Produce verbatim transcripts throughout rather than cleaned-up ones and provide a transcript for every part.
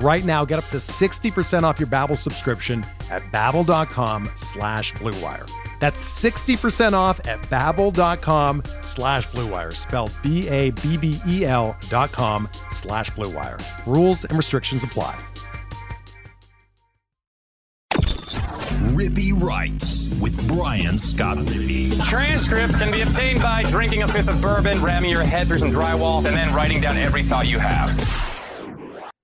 Right now, get up to sixty percent off your Babbel subscription at babbel.com slash bluewire. That's sixty percent off at babbel.com slash bluewire, spelled B A B B E L dot com slash bluewire. Rules and restrictions apply. Rippee Writes with Brian Scott Rippee. Transcripts can be obtained by drinking a fifth of bourbon, ramming your head through some drywall, and then writing down every thought you have.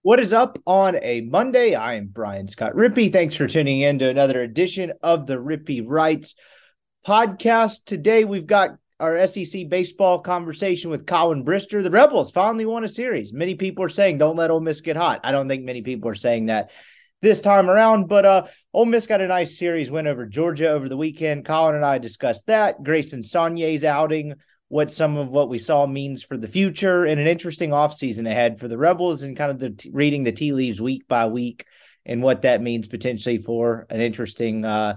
What is up on a Monday? I am Brian Scott Rippee. Thanks for tuning in to another edition of the Rippee Writes podcast. Today, we've got our S E C baseball conversation with Colin Brister. The Rebels finally won a series. Many people are saying, don't let Ole Miss get hot. I don't think many people are saying that this time around, but uh, Ole Miss got a nice series win over Georgia over the weekend. Colin and I discussed that. Grayson Saunier's outing, what some of what we saw means for the future, and an interesting offseason ahead for the Rebels, and kind of the t- reading the tea leaves week by week and what that means potentially for an interesting, uh,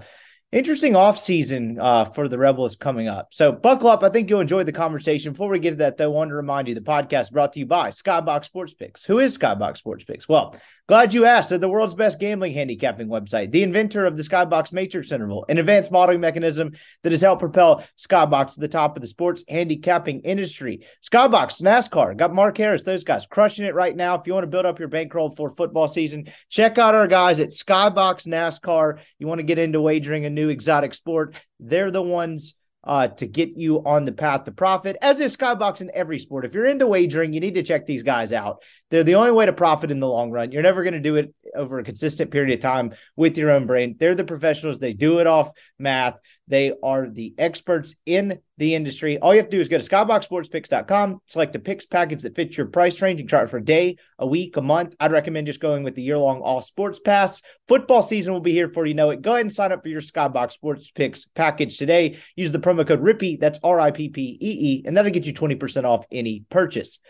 interesting offseason uh, for the Rebels coming up. So buckle up. I think you'll enjoy the conversation. Before we get to that, though, I want to remind you the podcast brought to you by Skybox Sports Picks. Who is Skybox Sports Picks? Well, glad you asked. They're the world's best gambling handicapping website, the inventor of the Skybox Matrix Interval, an advanced modeling mechanism that has helped propel Skybox to the top of the sports handicapping industry. Skybox, NASCAR, got Mark Harris, those guys crushing it right now. If you want to build up your bankroll for football season, check out our guys at Skybox NASCAR. You want to get into wagering a new exotic sport, they're the ones Uh, to get you on the path to profit, as is Skybox in every sport. If you're into wagering, you need to check these guys out. They're the only way to profit in the long run. You're never going to do it over a consistent period of time with your own brain. They're the professionals. They do it off math. They are the experts in the industry. All you have to do is go to skybox sports picks dot com, select a picks package that fits your price range. You can try it for a day, a week, a month. I'd recommend just going with the year-long all-sports pass. Football season will be here before you know it. Go ahead and sign up for your Skybox Sports Picks package today. Use the promo code RIPPEE, that's R I P P E E, and that'll get you twenty percent off any purchase.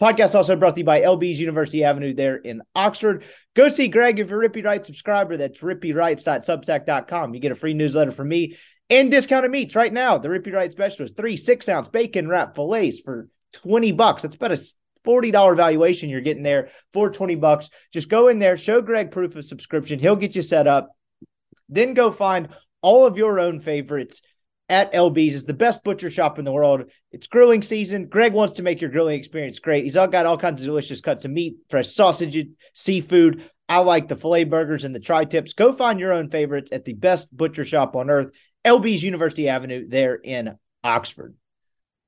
Podcast also brought to you by L B's University Avenue there in Oxford. Go see Greg if you're a Rippee Wright subscriber. That's rippee writes dot substack dot com. You get a free newsletter from me. And discounted meats right now. The Rippee Wright Special is three six-ounce bacon-wrapped fillets for twenty bucks. That's about a forty dollars valuation you're getting there for twenty bucks. Just go in there, show Greg proof of subscription. He'll get you set up. Then go find all of your own favorites at L B's. It's the best butcher shop in the world. It's grilling season. Greg wants to make your grilling experience great. He's all got all kinds of delicious cuts of meat, fresh sausage, seafood. I like the filet burgers and the tri-tips. Go find your own favorites at the best butcher shop on earth, L B's University Avenue there in Oxford.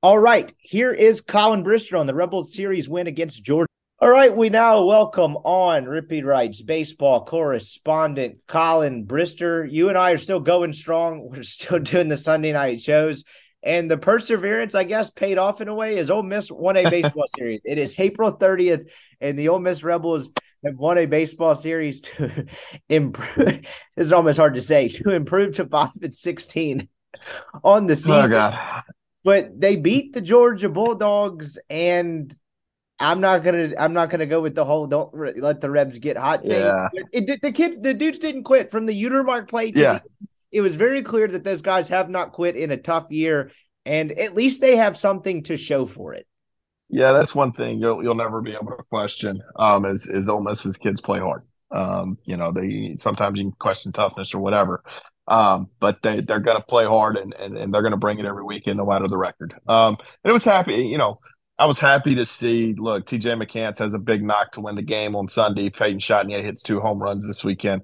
All right, here is Colin Brister on the Rebels series win against Georgia. All right, we now welcome on Rippee Wright's baseball correspondent, Colin Brister. You and I are still going strong. We're still doing the Sunday night shows. And the perseverance, I guess, paid off in a way as Ole Miss won a baseball series. It is April thirtieth, and the Ole Miss Rebels have won a baseball series to improve. This is almost hard to say, to improve to five and sixteen on the season. Oh, God. But they beat the Georgia Bulldogs, and I'm not gonna. I'm not gonna go with the whole "don't re- let the Rebs get hot" thing. Yeah. It, it, the kids, the dudes didn't quit from the Utermark play. To yeah, the, it was very clear that those guys have not quit in a tough year, and at least they have something to show for it. Yeah, that's one thing you'll you'll never be able to question um, is is Ole Miss's kids play hard. Um, you know, they sometimes you can question toughness or whatever, um, but they they're going to play hard and, and and they're going to bring it every weekend, no matter the record. Um, and it was happy, you know, I was happy to see. Look, T J. McCants has a big knock to win the game on Sunday. Peyton Chatagnier hits two home runs this weekend.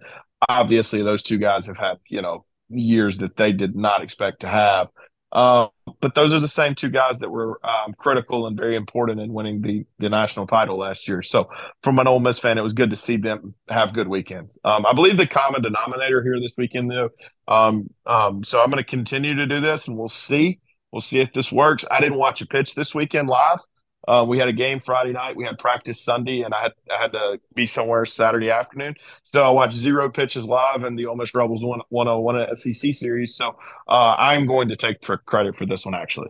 Obviously, those two guys have had you know years that they did not expect to have. Uh, but those are the same two guys that were um, critical and very important in winning the, the national title last year. So from an Ole Miss fan, it was good to see them have good weekends. Um, I believe the common denominator here this weekend, though. Um, um, so I'm going to continue to do this, and we'll see. We'll see if this works. I didn't watch a pitch this weekend live. Uh, we had a game Friday night. We had practice Sunday, and I had I had to be somewhere Saturday afternoon. So I watched zero pitches live, and the Ole Miss Rebels won one oh one in the S E C series. So uh, I'm going to take for credit for this one, actually.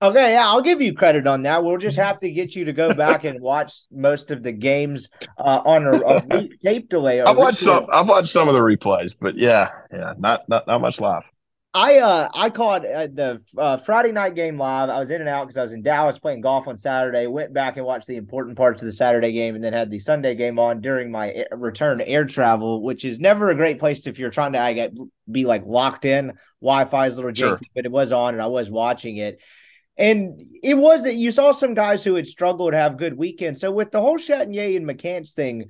Okay, yeah, I'll give you credit on that. We'll just have to get you to go back and watch most of the games uh, on a, a re- tape delay. I've watched some. I've watched some of the replays, but yeah, yeah, not not not much live. I uh I caught uh, the uh, Friday night game live. I was in and out because I was in Dallas playing golf on Saturday. Went back and watched the important parts of the Saturday game, and then had the Sunday game on during my air, return to air travel, which is never a great place to, if you're trying to I get, be like locked in. Wi-Fi is a little janky, but it was on, and I was watching it. And it was that you saw some guys who had struggled to have good weekends. So with the whole Chatagnier and McCants thing,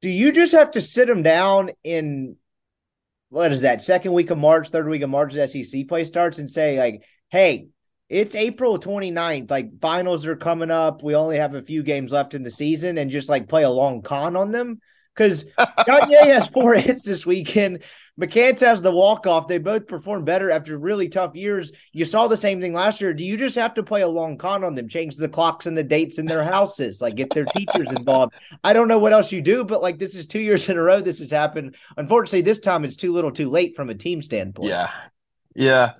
do you just have to sit them down in? What is that, second week of March, third week of March, the S E C play starts, and say, like, hey, it's April twenty-ninth. Like, finals are coming up. We only have a few games left in the season, and just, like, play a long con on them? Because Chatagnier has four hits this weekend. McCants has the walk-off. They both performed better after really tough years. You saw the same thing last year. Do you just have to play a long con on them, change the clocks and the dates in their houses, like get their teachers involved? I don't know what else you do, but like this is two years in a row this has happened. Unfortunately, this time it's too little too late from a team standpoint. Yeah. Yeah.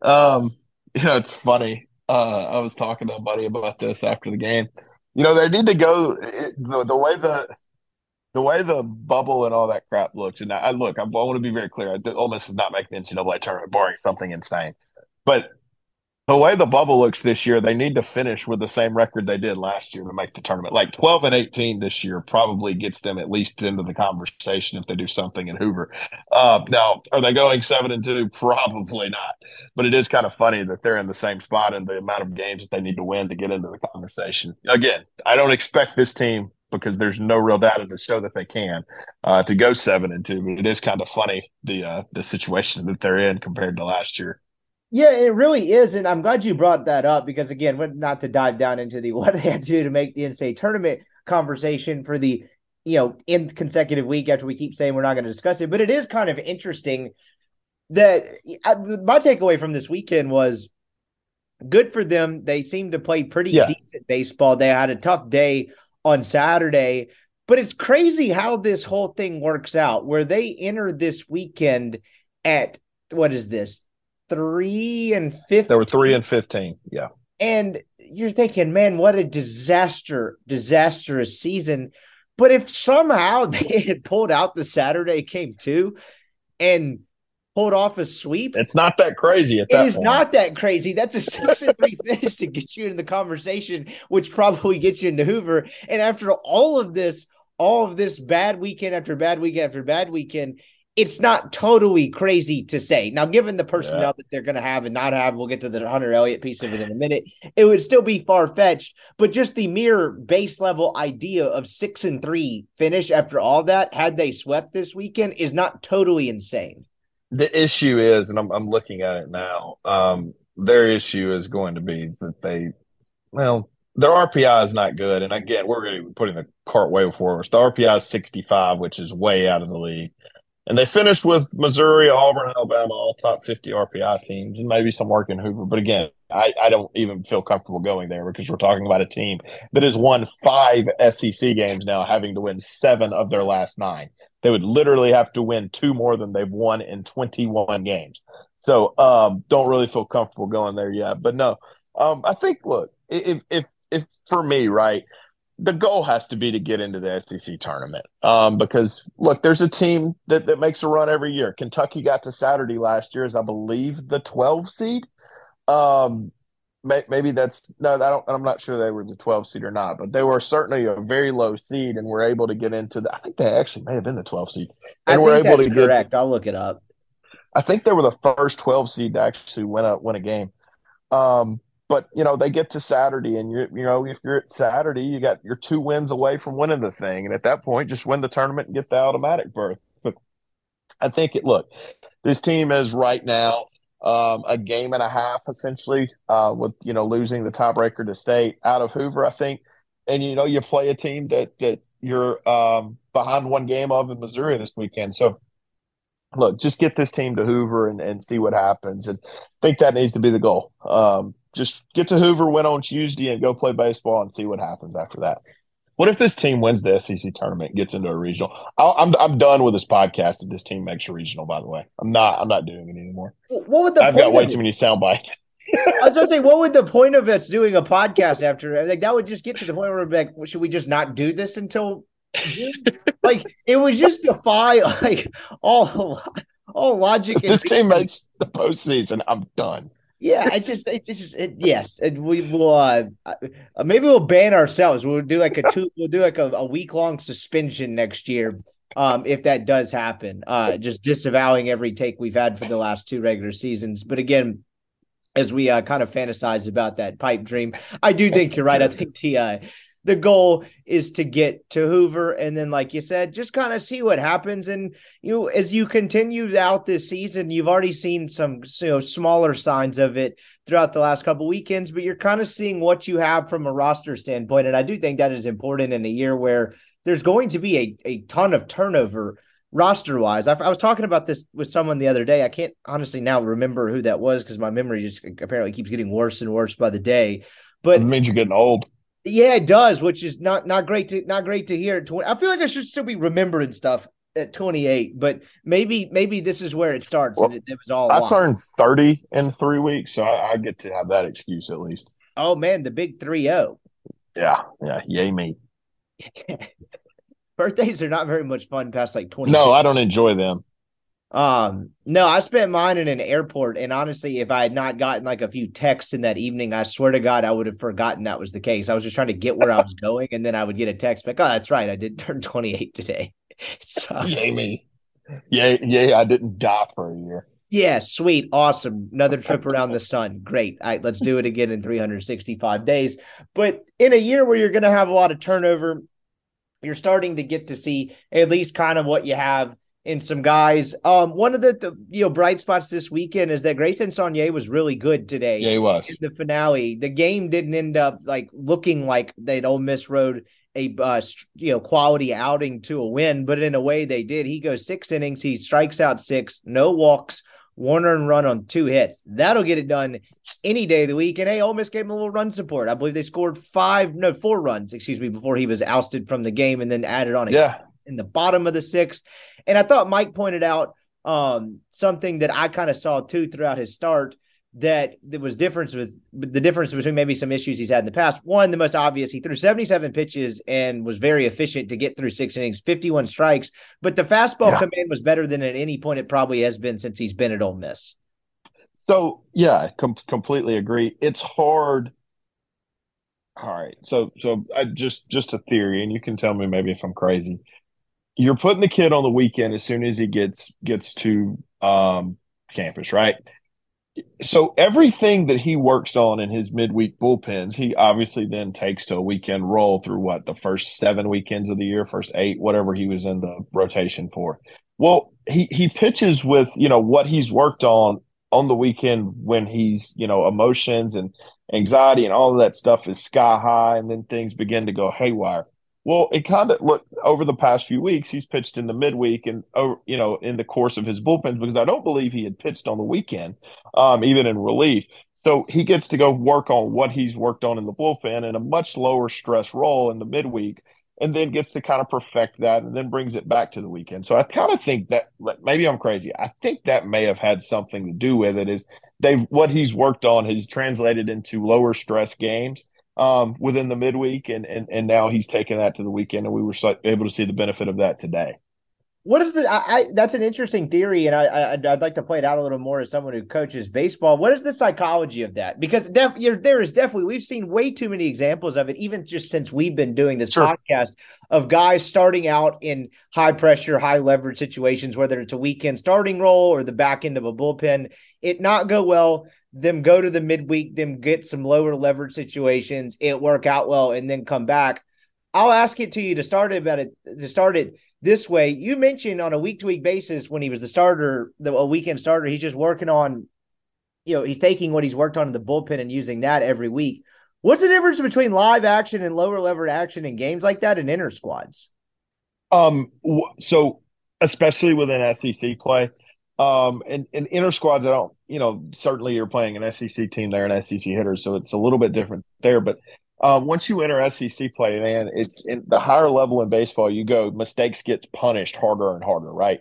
Um, you know, it's funny. Uh, I was talking to a buddy about this after the game. You know, they need to go it, the, the way the – The way the bubble and all that crap looks, and I look, I, I want to be very clear. Ole Miss is not making the N C double A tournament, barring something insane. But the way the bubble looks this year, they need to finish with the same record they did last year to make the tournament. Like twelve and eighteen this year probably gets them at least into the conversation if they do something in Hoover. Uh, now, are they going seven and two? Probably not. But it is kind of funny that they're in the same spot and the amount of games that they need to win to get into the conversation. Again, I don't expect this team, because there's no real data to show that they can uh, to go seven and two. But it is kind of funny, the uh, the situation that they're in compared to last year. Yeah, it really is. And I'm glad you brought that up because, again, not to dive down into the what they had to do to make the N C double A tournament conversation for the, you know, nth consecutive week after we keep saying we're not going to discuss it. But it is kind of interesting that I, my takeaway from this weekend was good for them. They seemed to play pretty yeah. decent baseball. They had a tough day on Saturday, but it's crazy how this whole thing works out where they enter this weekend at, what is this, three and fifteen? They were three and fifteen, yeah. And you're thinking, man, what a disaster, disastrous season. But if somehow they had pulled out the Saturday game too and pulled off a sweep. It's not that crazy at that point. It is not that crazy. That's a six and three finish to get you in the conversation, which probably gets you into Hoover. And after all of this, all of this bad weekend after bad weekend after bad weekend, it's not totally crazy to say. Now, given the personnel yeah. that they're going to have and not have, we'll get to the Hunter Elliott piece of it in a minute, it would still be far-fetched. But just the mere base level idea of six and three finish after all that, had they swept this weekend, is not totally insane. The issue is, and I'm I'm looking at it now, um, their issue is going to be that they, well, their R P I is not good. And again, we're going to be putting the cart way before us. The R P I is sixty-five, which is way out of the league. And they finished with Missouri, Auburn, Alabama, all top fifty R P I teams, and maybe some work in Hoover. But again, I, I don't even feel comfortable going there because we're talking about a team that has won five S E C games now, having to win seven of their last nine. They would literally have to win two more than they've won in twenty-one games. So um, don't really feel comfortable going there yet. But no, um, I think, look, if if if for me, right, the goal has to be to get into the S E C tournament um, because, look, there's a team that, that makes a run every year. Kentucky got to Saturday last year as, I believe, the twelve seed. Um, may, maybe that's – no, I don't, I'm not sure they were the twelve seed or not, but they were certainly a very low seed and were able to get into the – I think they actually may have been the twelve seed. They I were think able that's to correct. Get, I'll look it up. I think they were the first twelve seed to actually win a, win a game. Um But, you know, they get to Saturday, and, you you know, if you're at Saturday, you got your two wins away from winning the thing. And at that point, just win the tournament and get the automatic berth. But I think, it. look, this team is right now um, a game and a half essentially uh, with, you know, losing the tiebreaker to State out of Hoover, I think. And, you know, you play a team that, that you're um, behind one game of in Missouri this weekend. So, look, just get this team to Hoover and, and see what happens. And I think that needs to be the goal. Um, just get to Hoover, win on Tuesday, and go play baseball and see what happens after that. What if this team wins the S E C tournament and gets into a regional? I'll, I'm I'm done with this podcast if this team makes a regional, by the way. I'm not I'm not doing it anymore. What would the I've point got way too many sound bites. I was going to say, what would the point of us doing a podcast after? Like, that would just get to the point where we're like, well, should we just not do this until – like, it would just defy, like, all, all logic. If this team makes the postseason, I'm done. Yeah, it's just, it's just, it, yes, and we will. Uh, maybe we'll ban ourselves. We'll do like a two. We'll do like a, a week long suspension next year, um, if that does happen. Uh, just disavowing every take we've had for the last two regular seasons. But again, as we uh, kind of fantasize about that pipe dream, I do think you're right. I think the uh, the goal is to get to Hoover, and then, like you said, just kind of see what happens. And you know, as you continue out this season, you've already seen some, you know, smaller signs of it throughout the last couple weekends, but you're kind of seeing what you have from a roster standpoint. And I do think that is important in a year where there's going to be a, a ton of turnover roster wise. I, I was talking about this with someone the other day. I can't honestly now remember who that was, because my memory just apparently keeps getting worse and worse by the day. But it means you're getting old. Yeah, it does, which is not not great to not great to hear. I feel like I should still be remembering stuff at twenty-eight, but maybe maybe this is where it starts. Well, and it, it was all I long. Turned thirty in three weeks, so I, I get to have that excuse at least. Oh man, the big three oh. Yeah, yeah, yay me. Birthdays are not very much fun past like twenty. No, I don't enjoy them. Um, no, I spent mine in an airport, and honestly, if I had not gotten like a few texts in that evening, I swear to God, I would have forgotten that was the case. I was just trying to get where I was going, and then I would get a text like, "Oh, that's right, I did turn twenty-eight today." Yay me! Yay, yay! I didn't die for a year. Yeah, sweet, awesome. Another trip around the sun. Great. All right, let's do it again in three hundred sixty-five days. But in a year where you're going to have a lot of turnover, you're starting to get to see at least kind of what you have in some guys. Um, one of the, the you know bright spots this weekend is that Grayson Saunier was really good today. Yeah, he was. In the finale, the game didn't end up like looking like they'd Ole Miss rode a uh, you know quality outing to a win, but in a way they did. He goes six innings, he strikes out six, no walks, one earned run on two hits. That'll get it done any day of the week. And hey, Ole Miss gave him a little run support. I believe they scored five, no four runs, excuse me, before he was ousted from the game, and then added on again. Yeah. In the bottom of the sixth. And I thought Mike pointed out um, something that I kind of saw too throughout his start, that there was difference with the difference between maybe some issues he's had in the past. One, the most obvious, he threw seventy-seven pitches and was very efficient to get through six innings, fifty-one strikes, but the fastball yeah. command was better than at any point it probably has been since he's been at Ole Miss. So yeah, com- completely agree. It's hard. All right. So, so I just, just a theory, and you can tell me maybe if I'm crazy. You're putting the kid on the weekend as soon as he gets gets to um, campus, right? So everything that he works on in his midweek bullpens, he obviously then takes to a weekend roll through what, the first seven weekends of the year, first eight, whatever he was in the rotation for. Well, he, he pitches with, you know, what he's worked on on the weekend when he's, you know, emotions and anxiety and all of that stuff is sky high, and then things begin to go haywire. Well, it kind of look over the past few weeks, he's pitched in the midweek and, you know, in the course of his bullpens, because I don't believe he had pitched on the weekend, um, even in relief. So he gets to go work on what he's worked on in the bullpen in a much lower stress role in the midweek, and then gets to kind of perfect that and then brings it back to the weekend. So I kind of think that, maybe I'm crazy, I think that may have had something to do with it, is they've what he's worked on has translated into lower stress games. Um, within the midweek, and, and and now he's taking that to the weekend, and we were so able to see the benefit of that today. What is the? I, I, that's an interesting theory, and I, I I'd like to play it out a little more as someone who coaches baseball. What is the psychology of that? Because def, you're, there is definitely, we've seen way too many examples of it, even just since we've been doing this sure. podcast, of guys starting out in high pressure, high leverage situations, whether it's a weekend starting role or the back end of a bullpen, it not go well. Them go to the midweek, them get some lower leverage situations, it work out well, and then come back. I'll ask it to you to start it about it to start it this way. You mentioned on a week to week basis when he was the starter, the a weekend starter, he's just working on you know, he's taking what he's worked on in the bullpen and using that every week. What's the difference between live action and lower levered action in games like that and inner squads? Um, so especially within S E C play, um, and, and inner squads, I don't, you know, certainly you're playing an S E C team, they're an S E C hitter, so it's a little bit different there. But um, once you enter S E C play, man, it's in the higher level in baseball you go, mistakes get punished harder and harder, right?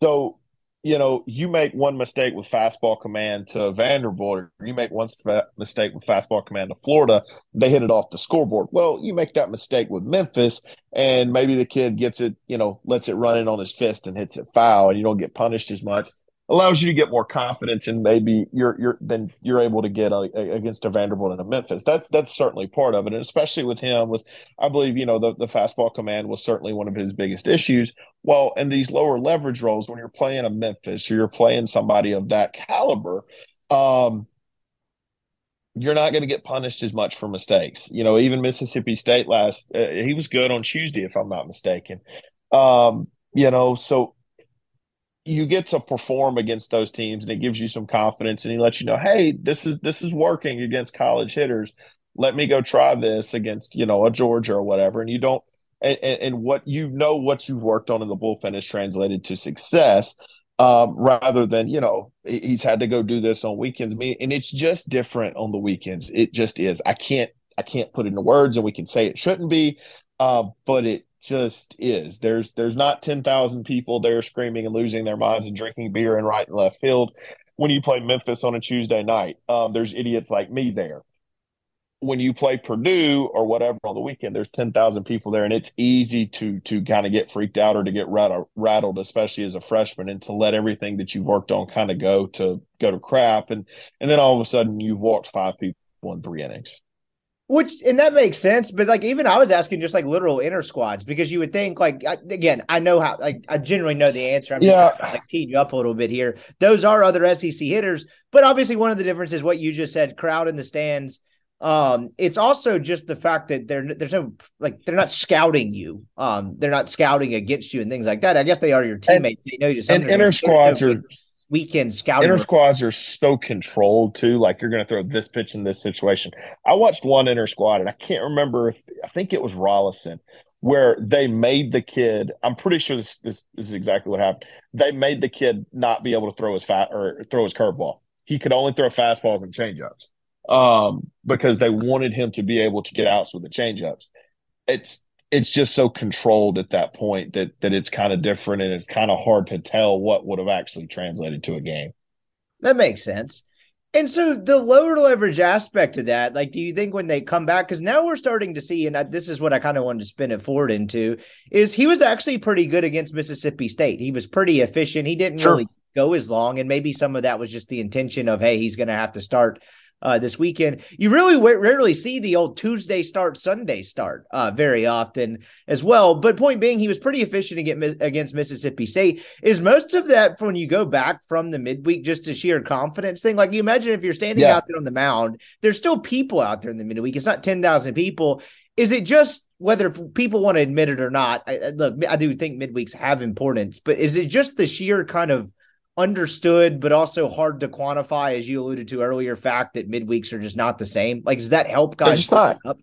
So, you know, you make one mistake with fastball command to Vanderbilt, or you make one fa- mistake with fastball command to Florida, they hit it off the scoreboard. Well, you make that mistake with Memphis, and maybe the kid gets it, you know, lets it run in on his fist and hits it foul, and you don't get punished as much. Allows you to get more confidence, and maybe you're you're then you're able to get a, a, against a Vanderbilt and a Memphis. That's that's certainly part of it, and especially with him, with I believe you know the, the fastball command was certainly one of his biggest issues. Well, in these lower leverage roles, when you're playing a Memphis or you're playing somebody of that caliber, um, you're not going to get punished as much for mistakes. You know, even Mississippi State last uh, he was good on Tuesday, if I'm not mistaken. Um, you know, so. You get to perform against those teams, and it gives you some confidence, and he lets you know, hey, this is this is working against college hitters. Let me go try this against, you know, a Georgia or whatever. And you don't and, – and what you know what you've worked on in the bullpen is translated to success um, rather than, you know, he's had to go do this on weekends. And it's just different on the weekends. It just is. I can't I can't put it into words, and we can say it shouldn't be, uh, but it – just is. There's there's not ten thousand people there screaming and losing their minds and drinking beer in right and left field when you play Memphis on a Tuesday night. Um, there's idiots like me there. When you play Purdue or whatever on the weekend, there's ten thousand people there, and it's easy to to kind of get freaked out or to get rattle, rattled, especially as a freshman, and to let everything that you've worked on kind of go to go to crap. And, and then all of a sudden you've walked five people in three innings. Which, and that makes sense, but like even I was asking just like literal inner squads, because you would think like, I, again, I know how, like I generally know the answer. I'm just yeah. kind of, like teeing you up a little bit here. Those are other S E C hitters, but obviously one of the differences is what you just said, crowd in the stands. Um, it's also just the fact that they're, there's no, like they're not scouting you. Um, they're not scouting against you and things like that. I guess they are your teammates. And, they know you and inner like, squads are weekend scouting. Inner squads are so controlled too. Like you're going to throw this pitch in this situation. I watched one inner squad, and I can't remember if I think it was Rollison, where they made the kid. I'm pretty sure this this, this is exactly what happened. They made the kid not be able to throw his fat or throw his curveball. He could only throw fastballs and changeups um, because they wanted him to be able to get outs with the changeups. It's it's just so controlled at that point that that it's kind of different, and it's kind of hard to tell what would have actually translated to a game. That makes sense. And so the lower leverage aspect of that, like, do you think when they come back, because now we're starting to see, and I, this is what I kind of wanted to spin it forward into, is he was actually pretty good against Mississippi State. He was pretty efficient. He didn't sure. really go as long. And maybe some of that was just the intention of, hey, he's going to have to start Uh, this weekend. You really w- rarely see the old Tuesday start, Sunday start uh, very often as well. But point being, he was pretty efficient against, against Mississippi State. Is most of that when you go back from the midweek just a sheer confidence thing? Like you imagine if you're standing yeah. out there on the mound, there's still people out there in the midweek. It's not ten thousand people. Is it just whether people want to admit it or not? I, I, look, I do think midweeks have importance, but is it just the sheer kind of understood, but also hard to quantify, as you alluded to earlier, fact that midweeks are just not the same? Like, does that help guys? Up?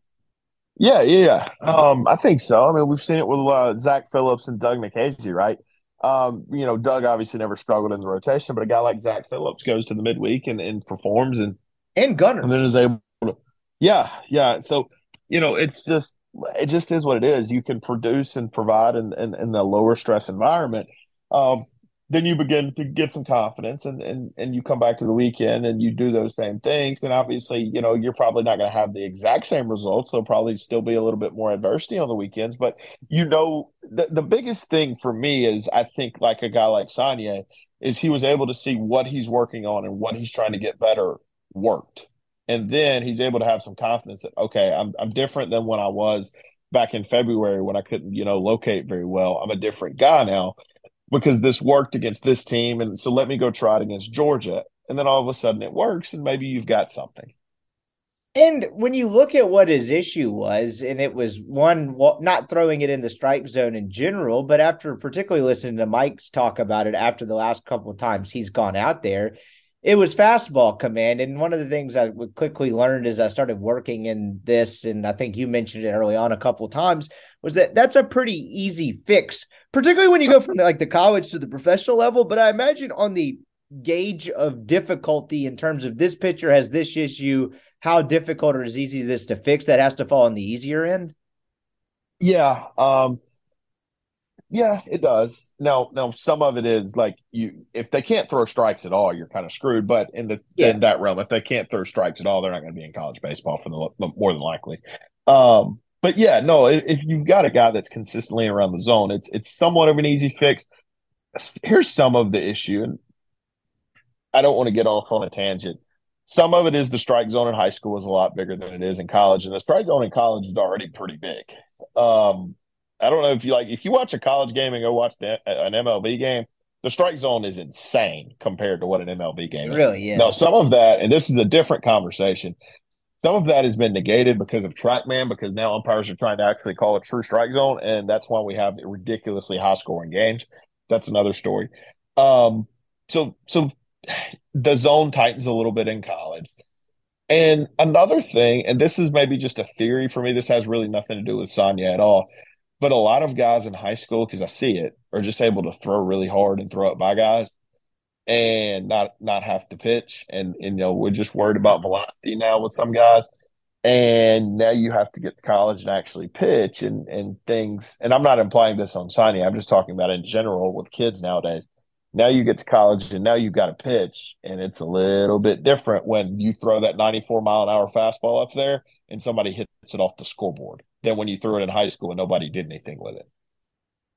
Yeah, yeah, yeah. Um, I think so. I mean, we've seen it with uh, Zach Phillips and Doug Nikhazy, right? Um, you know, Doug obviously never struggled in the rotation, but a guy like Zach Phillips goes to the midweek and, and performs and and Gunner. And then is able to, yeah, yeah. So, you know, it's just, it just is what it is. You can produce and provide in, in, in the lower stress environment. Um, Then you begin to get some confidence, and, and and you come back to the weekend and you do those same things. Then obviously, you know, you're probably not going to have the exact same results. There'll probably still be a little bit more adversity on the weekends. But, you know, the, the biggest thing for me is I think like a guy like Saunier is he was able to see what he's working on and what he's trying to get better worked. And then he's able to have some confidence that, okay, I'm I'm different than when I was back in February when I couldn't, you know, locate very well. I'm a different guy now, because this worked against this team, and so let me go try it against Georgia. And then all of a sudden it works, and maybe you've got something. And when you look at what his issue was, and it was one, not throwing it in the strike zone in general, but after particularly listening to Mike's talk about it after the last couple of times he's gone out there, it was fastball command. And one of the things I quickly learned as I started working in this, and I think you mentioned it early on a couple of times, was that that's a pretty easy fix, particularly when you go from like the college to the professional level. But I imagine on the gauge of difficulty in terms of this pitcher has this issue, how difficult or as easy this to fix, that has to fall on the easier end. Yeah. Um, yeah, it does. Now, now some of it is like you, if they can't throw strikes at all, you're kind of screwed. But in the yeah. in that realm, if they can't throw strikes at all, they're not going to be in college baseball for the more than likely. Um, but yeah, no, if, if you've got a guy that's consistently around the zone, it's it's somewhat of an easy fix. Here's some of the issue, and I don't want to get off on a tangent. Some of it is the strike zone in high school is a lot bigger than it is in college, and the strike zone in college is already pretty big. Um, I don't know if you like if you watch a college game and go watch the, an M L B game, the strike zone is insane compared to what an M L B game is. Really, yeah. Now, some of that, and this is a different conversation, some of that has been negated because of Trackman, because now umpires are trying to actually call a true strike zone, and that's why we have ridiculously high-scoring games. That's another story. Um, so, so the zone tightens a little bit in college. And another thing, and this is maybe just a theory for me, this has really nothing to do with Saunier at all, but a lot of guys in high school, because I see it, are just able to throw really hard and throw up by guys and not not have to pitch. And, and you know, we're just worried about velocity now with some guys. And now you have to get to college and actually pitch and, and things. And I'm not implying this on Saunier. I'm just talking about in general with kids nowadays. Now you get to college and now you've got to pitch, and it's a little bit different when you throw that ninety-four mile an hour fastball up there and somebody hits it off the scoreboard than when you threw it in high school and nobody did anything with it.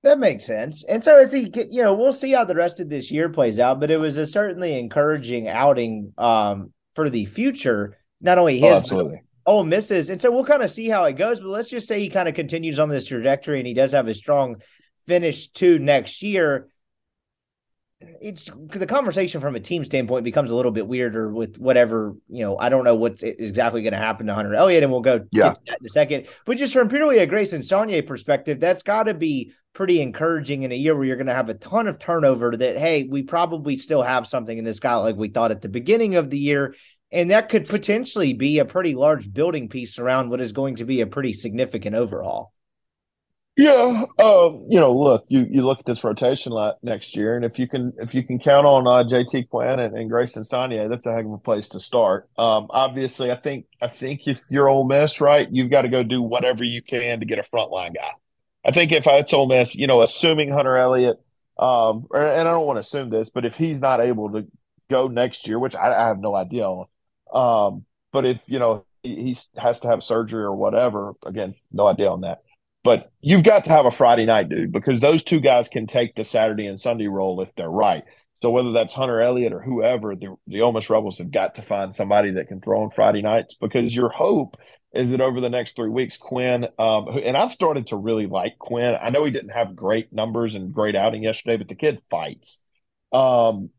That makes sense. And so as he, you know, we'll see how the rest of this year plays out, but it was a certainly encouraging outing um, for the future, not only his, oh, absolutely. But Ole Miss's. And so we'll kind of see how it goes, but let's just say he kind of continues on this trajectory and he does have a strong finish to next year. It's the conversation from a team standpoint becomes a little bit weirder with whatever, you know, I don't know what's exactly going to happen to Hunter Elliott, and we'll go yeah. get to that in a second. But just from purely a Grayson Saunier perspective, that's got to be pretty encouraging in a year where you're going to have a ton of turnover that, hey, we probably still have something in this guy like we thought at the beginning of the year. And that could potentially be a pretty large building piece around what is going to be a pretty significant overhaul. Yeah, uh, you know, look, you, you look at this rotation lot next year, and if you can if you can count on uh, J T Quinn and, and Grayson Saunier, that's a heck of a place to start. Um, obviously, I think I think if you're Ole Miss, right, you've got to go do whatever you can to get a frontline guy. I think if it's Ole Miss, you know, assuming Hunter Elliott, um, or, and I don't want to assume this, but if he's not able to go next year, which I, I have no idea on, um, but if you know he, he has to have surgery or whatever, again, no idea on that. But you've got to have a Friday night, dude, because those two guys can take the Saturday and Sunday role if they're right. So whether that's Hunter Elliott or whoever, the, the Ole Miss Rebels have got to find somebody that can throw on Friday nights, because your hope is that over the next three weeks, Quinn um, – and I've started to really like Quinn. I know he didn't have great numbers and great outing yesterday, but the kid fights. Um,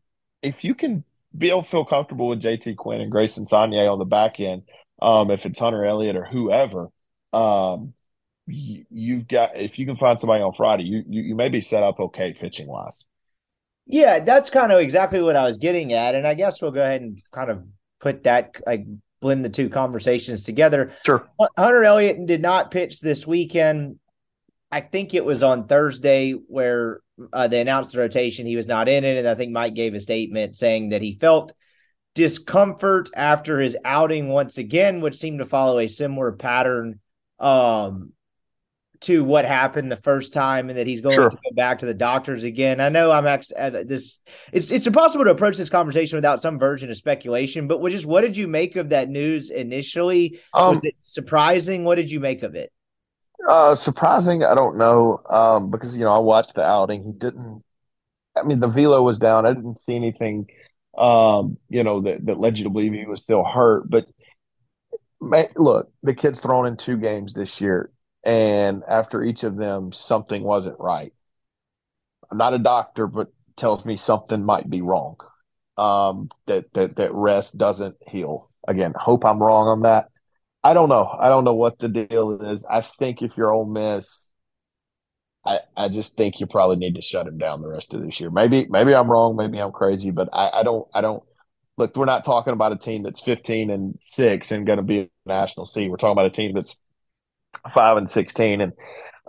if you can be able to feel comfortable with J T Quinn and Grayson Saunier on the back end, um, if it's Hunter Elliott or whoever um, – you've got, if you can find somebody on Friday, you, you you may be set up okay pitching wise. Yeah, that's kind of exactly what I was getting at, and I guess we'll go ahead and kind of put that, like, blend the two conversations together. Sure. Hunter Elliott did not pitch this weekend. I think it was on Thursday where uh, they announced the rotation. He was not in it, and I think Mike gave a statement saying that he felt discomfort after his outing once again, which seemed to follow a similar pattern. Um. to what happened the first time, and that he's going sure. to go back to the doctors again. I know I'm actually this it's it's impossible to approach this conversation without some version of speculation, but just what did you make of that news initially? Um, was it surprising? What did you make of it? Uh, surprising. I don't know. Um, because, you know, I watched the outing. He didn't, I mean, the velo was down. I didn't see anything, um, you know, that, that led you to believe he was still hurt, but man, look, the kid's thrown in two games this year. And after each of them, something wasn't right. I'm not a doctor, but tells me something might be wrong. Um, that that that rest doesn't heal. Again, hope I'm wrong on that. I don't know. I don't know what the deal is. I think if you're Ole Miss, I, I just think you probably need to shut him down the rest of this year. Maybe maybe I'm wrong. Maybe I'm crazy. But I, I don't I don't. look, we're not talking about a team that's fifteen and six and going to be a national seed. We're talking about a team that's five and sixteen, and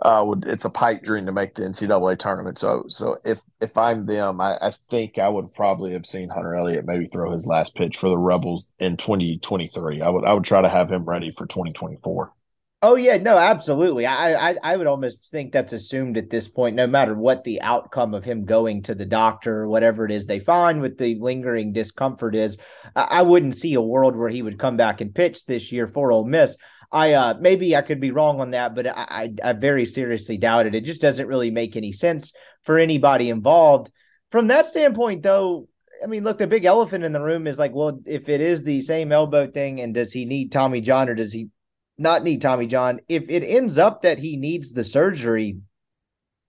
uh, would, it's a pipe dream to make the N C double A tournament. So, so if if I'm them, I, I think I would probably have seen Hunter Elliott maybe throw his last pitch for the Rebels in twenty twenty-three. I would I would try to have him ready for twenty twenty-four. Oh yeah, no, absolutely. I, I I would almost think that's assumed at this point, no matter what the outcome of him going to the doctor, whatever it is they find with the lingering discomfort is, I, I wouldn't see a world where he would come back and pitch this year for Ole Miss. I uh, maybe I could be wrong on that, but I, I I very seriously doubt it. It just doesn't really make any sense for anybody involved. From that standpoint, though, I mean, look, the big elephant in the room is like, well, if it is the same elbow thing, and does he need Tommy John or does he not need Tommy John? If it ends up that he needs the surgery,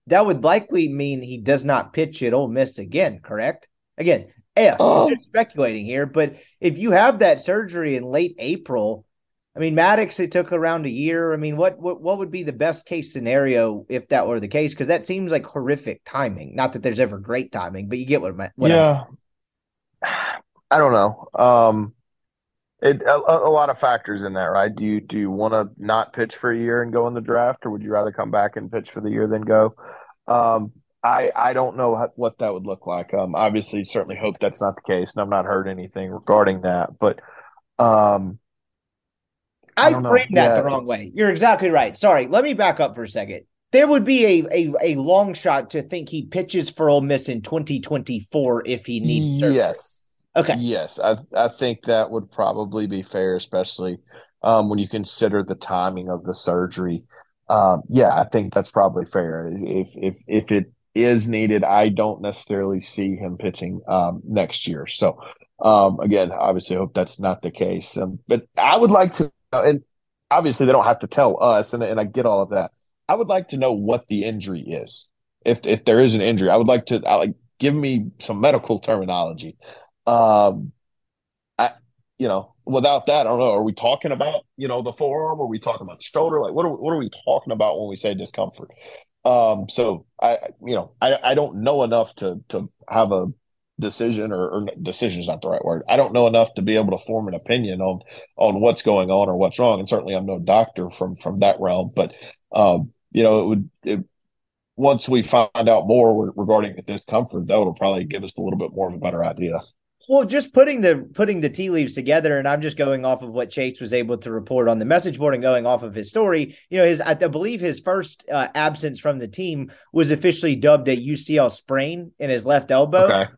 that would likely mean he does not pitch at Ole Miss again, correct? Again, if, oh. I'm just speculating here, but if you have that surgery in late April, I mean, Maddox, it took around a year. I mean, what what, what would be the best case scenario if that were the case? Because that seems like horrific timing. Not that there's ever great timing, but you get what, what yeah. I mean. I don't know. Um, It, a, a lot of factors in that, right? Do you do you want to not pitch for a year and go in the draft, or would you rather come back and pitch for the year than go? Um, I I don't know how, what that would look like. Um, obviously, certainly hope that's not the case, and I've not heard anything regarding that. But um, I, I framed that yeah. the wrong way. You're exactly right. Sorry, let me back up for a second. There would be a, a, a long shot to think he pitches for Ole Miss in twenty twenty-four if he needs surgery. Yes. Okay. Yes, I I think that would probably be fair, especially um, when you consider the timing of the surgery. Um, yeah, I think that's probably fair. If if if it is needed, I don't necessarily see him pitching um, next year. So um, again, obviously, I hope that's not the case. Um, but I would like to, and obviously, they don't have to tell us, and and I get all of that. I would like to know what the injury is, if if there is an injury. I would like to I like give me some medical terminology. Um, I, you know, without that, I don't know. Are we talking about, you know, the forearm? Are we talking about the shoulder? Like, what are, what are we talking about when we say discomfort? Um, so I, you know, I, I don't know enough to, to have a decision or, or decision is not the right word. I don't know enough to be able to form an opinion on, on what's going on or what's wrong. And certainly I'm no doctor from, from that realm, but, um, you know, it would, it, once we find out more regarding the discomfort, that will probably give us a little bit more of a better idea. Well, just putting the putting the tea leaves together, and I'm just going off of what Chase was able to report on the message board and going off of his story. You know, his I believe his first uh, absence from the team was officially dubbed a U C L sprain in his left elbow. Okay.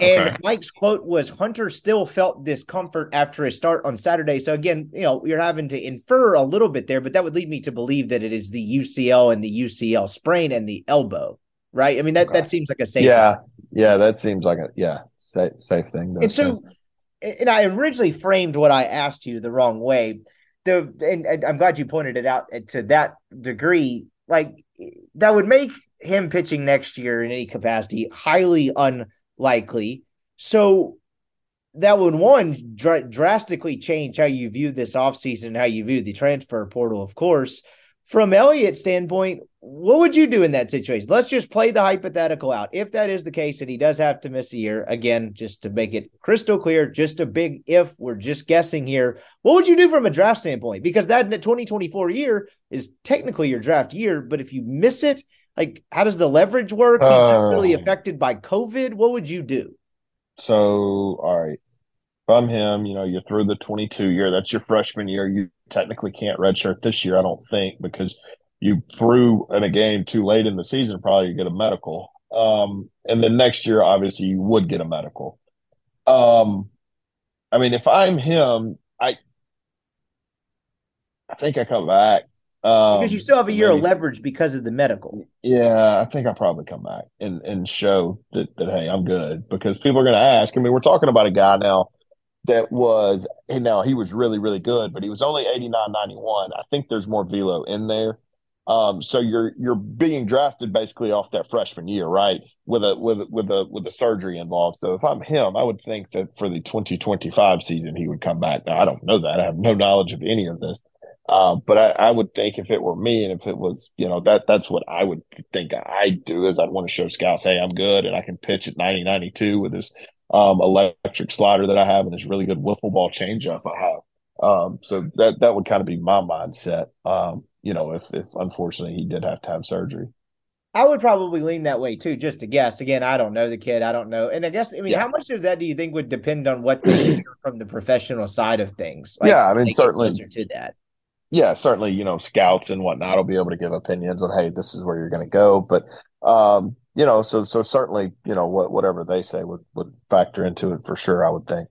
And okay. Mike's quote was, Hunter still felt discomfort after his start on Saturday. So again, you know, you're having to infer a little bit there, but that would lead me to believe that it is the U C L and the U C L sprain and the elbow, right? I mean, that, okay. that seems like a safe yeah. thing. Yeah, that seems like a yeah safe, safe thing. And so, things. and I originally framed what I asked you the wrong way. The and, and I'm glad you pointed it out to that degree. Like, that would make him pitching next year in any capacity highly unlikely. So that would, one, dr- drastically change how you view this offseason and how you view the transfer portal, of course. From Elliott's standpoint, what would you do in that situation? Let's just play the hypothetical out. If that is the case and he does have to miss a year, again, just to make it crystal clear, just a big if, we're just guessing here. What would you do from a draft standpoint? Because that twenty twenty-four year is technically your draft year, but if you miss it, like, how does the leverage work? He's uh, not really affected by COVID. What would you do? So, all right. From him, you know, you're through the twenty-two year. That's your freshman year. You technically can't redshirt this year, I don't think, because you threw in a game too late in the season. Probably you get a medical, um, and then next year, obviously, you would get a medical. Um, I mean, if I'm him, I, I think I come back um, because you still have a year maybe, of leverage because of the medical. Yeah, I think I probably come back and and show that that hey, I'm good, because people are going to ask. I mean, we're talking about a guy now. That was, you know, he was really, really good, but he was only eighty-nine, ninety-one. I think there's more velo in there. Um, so you're you're being drafted basically off that freshman year, right? With a with with a with a surgery involved. So if I'm him, I would think that for the twenty twenty-five season he would come back. Now I don't know that. I have no knowledge of any of this. Uh, but I, I would think if it were me, and if it was, you know, that that's what I would think I'd do, is I'd want to show scouts, hey, I'm good and I can pitch at ninety, ninety-two with this um, electric slider that I have and this really good wiffle ball changeup I have. Um, so that that would kind of be my mindset, um, you know, if, if unfortunately he did have to have surgery. I would probably lean that way too, just to guess. Again, I don't know the kid. I don't know. And I guess, I mean, yeah. how much of that do you think would depend on what they hear from the professional side of things? Like, yeah, I mean, certainly. To that. Yeah, certainly, you know, scouts and whatnot will be able to give opinions on, hey, this is where you're going to go. But, um, you know, so so certainly, you know, what whatever they say would, would factor into it for sure, I would think.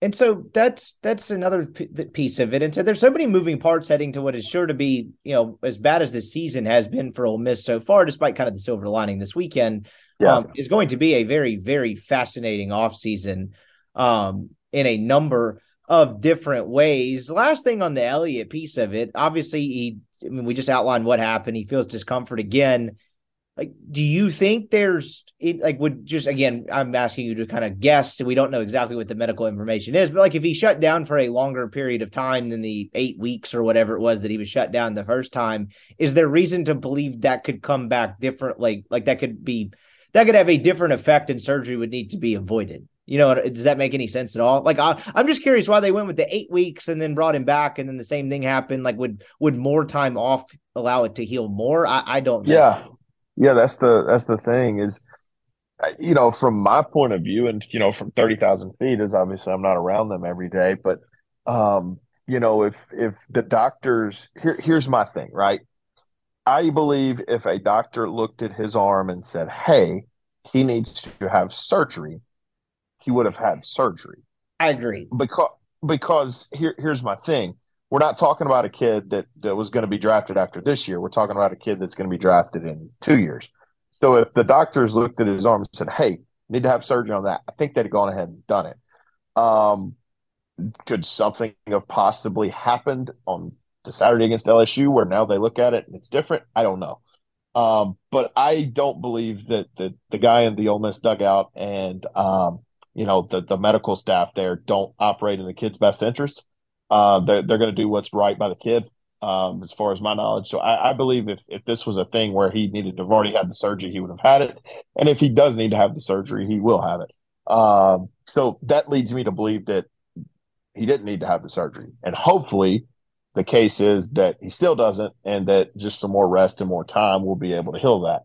And so that's that's another p- piece of it. And so there's so many moving parts heading to what is sure to be, you know, as bad as the season has been for Ole Miss so far, despite kind of the silver lining this weekend, yeah. um, is going to be a very, very fascinating offseason um, in a number of different ways. The last thing on the Elliott piece of it, obviously, he, I mean, we just outlined what happened. He feels discomfort again. Like, do you think there's it, like would just again, I'm asking you to kind of guess. We don't know exactly what the medical information is, but like if he shut down for a longer period of time than the eight weeks or whatever it was that he was shut down the first time, is there reason to believe that could come back different? Like, like that could be that could have a different effect and surgery would need to be avoided. You know, does that make any sense at all? Like, I, I'm just curious why they went with the eight weeks and then brought him back. And then the same thing happened. Like, would, would more time off allow it to heal more? I, I don't know. Yeah. Yeah, that's the that's the thing is, you know, from my point of view and, you know, from thirty thousand feet is obviously I'm not around them every day. But, um, you know, if if the doctors here, here's my thing. Right. I believe if a doctor looked at his arm and said, hey, he needs to have surgery, he would have had surgery. I agree. Because because here, here's my thing. We're not talking about a kid that, that was going to be drafted after this year. We're talking about a kid that's going to be drafted in two years. So if the doctors looked at his arm and said, hey, need to have surgery on that, I think they'd have gone ahead and done it. Um, could something have possibly happened on the Saturday against L S U where now they look at it and it's different? I don't know. Um, but I don't believe that the, the guy in the Ole Miss dugout and, um, you know, the, the medical staff there don't operate in the kid's best interest. Uh, they're they're going to do what's right by the kid, um, as far as my knowledge. So I, I believe if, if this was a thing where he needed to have already had the surgery, he would have had it. And if he does need to have the surgery, he will have it. Um, so that leads me to believe that he didn't need to have the surgery. And hopefully the case is that he still doesn't and that just some more rest and more time will be able to heal that.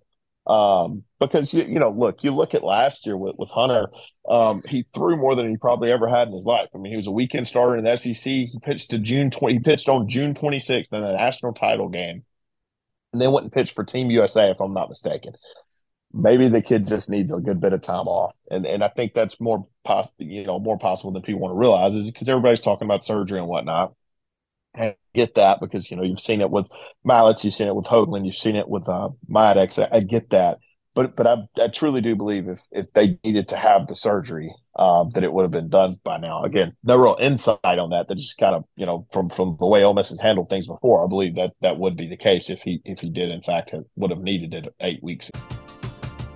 Um, because, you, you know, look, you look at last year with, with Hunter, um, he threw more than he probably ever had in his life. I mean, he was a weekend starter in the S E C. He pitched to June twentieth, he pitched on June twenty-sixth in a national title game and then went and pitched for Team U S A, if I'm not mistaken. Maybe the kid just needs a good bit of time off. And and I think that's more poss- you know, more possible than people want to realize is because everybody's talking about surgery and whatnot. And get that because, you know, you've seen it with Mallets, you've seen it with Hoagland, you've seen it with uh, Maddox. I, I get that. But but I, I truly do believe if, if they needed to have the surgery, uh, that it would have been done by now. Again, no real insight on that. That just kind of, you know, from, from the way Ole Miss has handled things before, I believe that that would be the case if he, if he did, in fact, have, would have needed it eight weeks ago.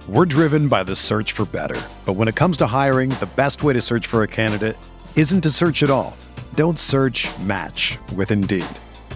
We're driven by the search for better. But when it comes to hiring, the best way to search for a candidate isn't to search at all. Don't search, match with Indeed.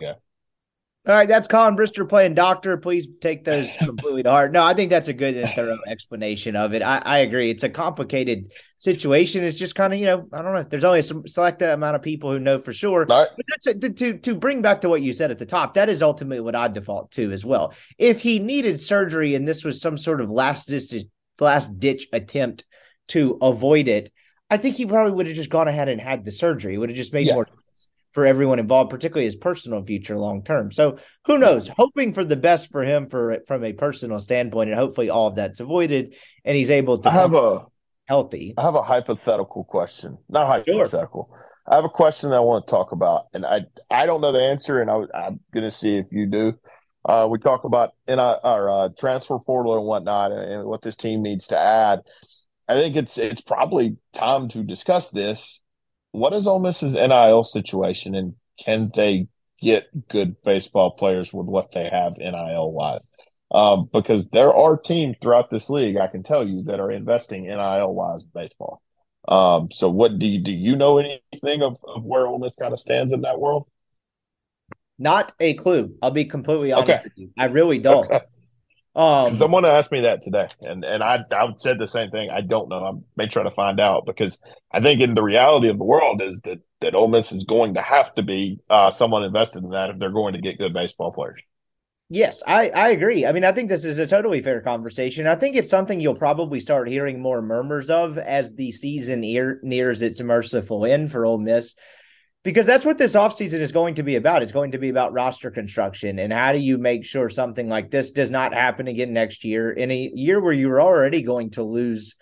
Yeah. All right, that's Colin Brister playing doctor. Please take those completely to heart. No, I think that's a good and thorough explanation of it. I, I agree. It's a complicated situation. It's just kind of, you know, I don't know. There's only some select amount of people who know for sure. Right. But that's a, to to bring back to what you said at the top, that is ultimately what I default to as well. If he needed surgery and this was some sort of last ditch, last ditch attempt to avoid it, I think he probably would have just gone ahead and had the surgery. It would have just made yeah. more sense for everyone involved, particularly his personal future long-term. So who knows, hoping for the best for him for from a personal standpoint, and hopefully all of that's avoided and he's able to I have a healthy. I have a hypothetical question. Not hypothetical. Sure. I have a question that I want to talk about, and I I don't know the answer, and I, I'm going to see if you do. Uh, we talk about in our, our uh, transfer portal and whatnot and, and what this team needs to add. I think it's it's probably time to discuss this. What is Ole Miss's N I L situation, and can they get good baseball players with what they have N I L-wise? Um, because there are teams throughout this league, I can tell you, that are investing N I L-wise in baseball. Um, so what do you, do you know anything of, of where Ole Miss kind of stands in that world? Not a clue. I'll be completely honest okay. with you. I really don't. Okay. Um, Someone asked me that today, and, and I, I said the same thing. I don't know. I may try to find out, because I think in the reality of the world is that, that Ole Miss is going to have to be uh, someone invested in that if they're going to get good baseball players. Yes, I, I agree. I mean, I think this is a totally fair conversation. I think it's something you'll probably start hearing more murmurs of as the season near, nears its merciful end for Ole Miss. Because that's what this offseason is going to be about. It's going to be about roster construction and how do you make sure something like this does not happen again next year, in a year where you're already going to lose.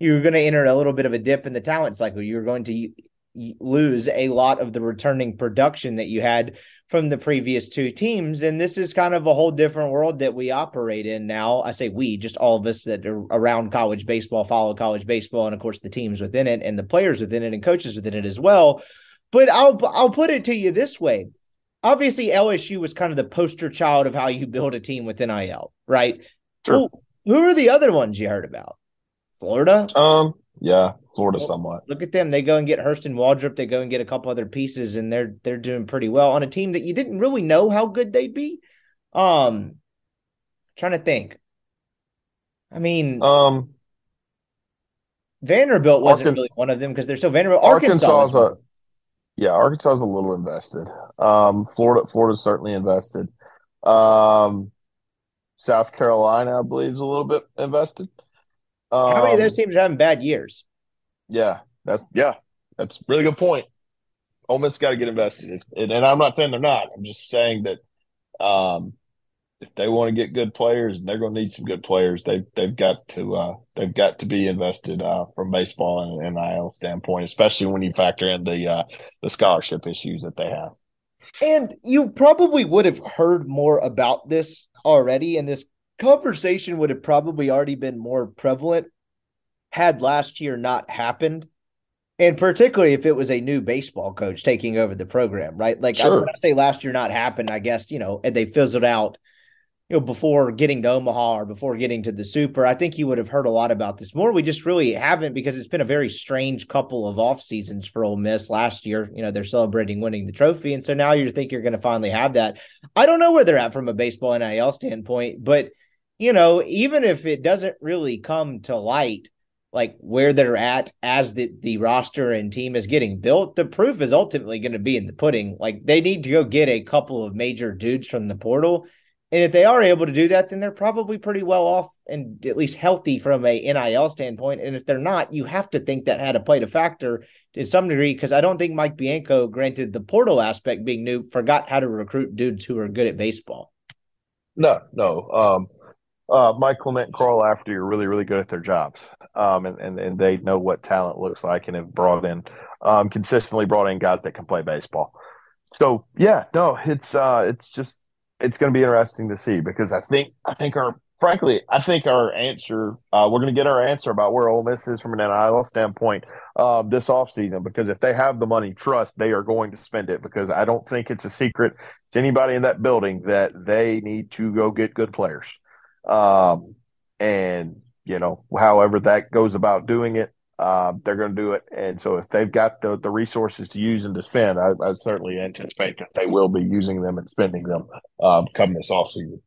You're going to enter a little bit of a dip in the talent cycle. You're going to lose a lot of the returning production that you had from the previous two teams. And this is kind of a whole different world that we operate in now. I say we, just all of us that are around college baseball, follow college baseball, and of course the teams within it and the players within it and coaches within it as well. But I'll I'll put it to you this way. Obviously, L S U was kind of the poster child of how you build a team with N I L, right? Sure. Who, who are the other ones you heard about? Florida? Um, yeah, Florida well, somewhat. Look at them. They go and get Hurston Waldrop. They go and get a couple other pieces, and they're they're doing pretty well on a team that you didn't really know how good they'd be. Um, trying to think. I mean, um, Vanderbilt wasn't Arkan- really one of them because they're still Vanderbilt. Arkansas is a Yeah, Arkansas is a little invested. Um, Florida, Florida's certainly invested. Um, South Carolina, I believe, is a little bit invested. Um, How many of those teams are having bad years? Yeah, that's yeah, that's a really good point. Ole Miss got to get invested, and, and I'm not saying they're not. I'm just saying that um, if they want to get good players, and they're going to need some good players, they've they've got to uh, they've got to be invested uh, from baseball and N I L standpoint, especially when you factor in the uh, the scholarship issues that they have. And you probably would have heard more about this already, and this conversation would have probably already been more prevalent had last year not happened. And particularly if it was a new baseball coach taking over the program, right? Like sure. I, when I say last year not happened, I guess you know, and they fizzled out. You know, before getting to Omaha or before getting to the Super, I think you would have heard a lot about this more. We just really haven't, because it's been a very strange couple of off seasons for Ole Miss. Last year, you know, they're celebrating winning the trophy. And so now you think you're going to finally have that. I don't know where they're at from a baseball N I L standpoint, but, you know, even if it doesn't really come to light, like where they're at as the, the roster and team is getting built, the proof is ultimately going to be in the pudding. Like they need to go get a couple of major dudes from the portal And if they are able to do that, then they're probably pretty well off and at least healthy from a N I L standpoint. And if they're not, you have to think that had a played a factor to some degree, because I don't think Mike Bianco, granted the portal aspect being new, forgot how to recruit dudes who are good at baseball. No, no. Um, uh, Mike Clement and Carl Lafferty are really, really good at their jobs. Um, and, and, and they know what talent looks like and have brought in, um, consistently brought in guys that can play baseball. So, yeah, no, it's uh, it's just it's going to be interesting to see, because I think I think our frankly I think our answer uh, we're going to get our answer about where Ole Miss is from an N I L standpoint uh, this offseason, because if they have the money, trust they are going to spend it, because I don't think it's a secret to anybody in that building that they need to go get good players, um, and you know however that goes about doing it. Uh, they're going to do it, and so if they've got the, the resources to use and to spend, I, I certainly anticipate that they will be using them and spending them uh, come this offseason.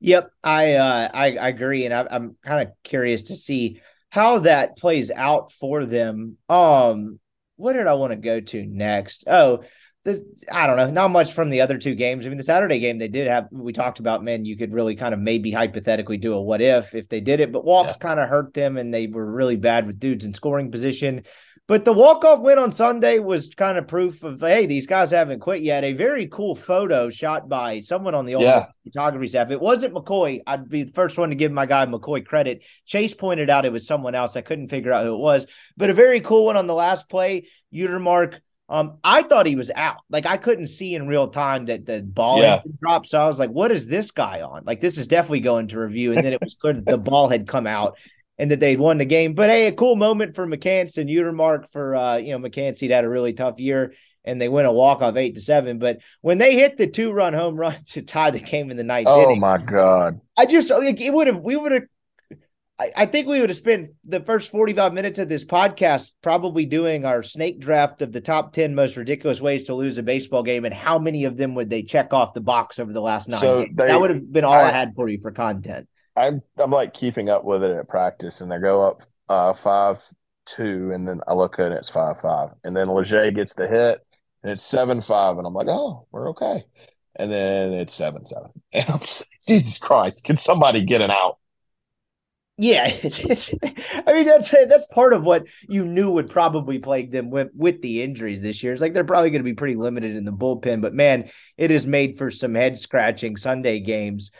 Yep, I, uh, I I agree, and I, I'm kind of curious to see how that plays out for them. Um, what did I want to go to next? Oh, this, I don't know, not much from the other two games. I mean, the Saturday game they did have, we talked about, man, you could really kind of maybe hypothetically do a what if if they did it, but walks yeah. kind of hurt them, and they were really bad with dudes in scoring position. But the walk-off win on Sunday was kind of proof of, hey, these guys haven't quit yet. A very cool photo shot by someone on the old yeah. photography staff. It wasn't McCoy. I'd be the first one to give my guy McCoy credit. Chase pointed out it was someone else. I couldn't figure out who it was. But a very cool one on the last play. Utermark. Um, I thought he was out. Like, I couldn't see in real time that the ball yeah. had dropped. So I was like, what is this guy on? Like, this is definitely going to review. And then it was clear that the ball had come out and that they'd won the game. But, hey, a cool moment for McCants and Utermark for, uh, you know, McCants. He'd had a really tough year, and they win a walk-off eight to seven. But when they hit the two-run home run to tie the game in the ninth inning. Oh, didn't my God. I just like, – it would have – we would have – I think we would have spent the first forty-five minutes of this podcast probably doing our snake draft of the top ten most ridiculous ways to lose a baseball game, and how many of them would they check off the box over the last nine so games. They, that would have been all I, I had for you for content. I'm, I'm like keeping up with it at practice, and they go up uh, five two, and then I look at it, it's five five. And then Leger gets the hit, and it's seven five, and I'm like, oh, we're okay. And then it's seven seven. And I'm like, Jesus Christ, can somebody get an out? Yeah, it's, it's, I mean, that's that's part of what you knew would probably plague them with, with the injuries this year. It's like they're probably going to be pretty limited in the bullpen, but man, it is made for some head-scratching Sunday games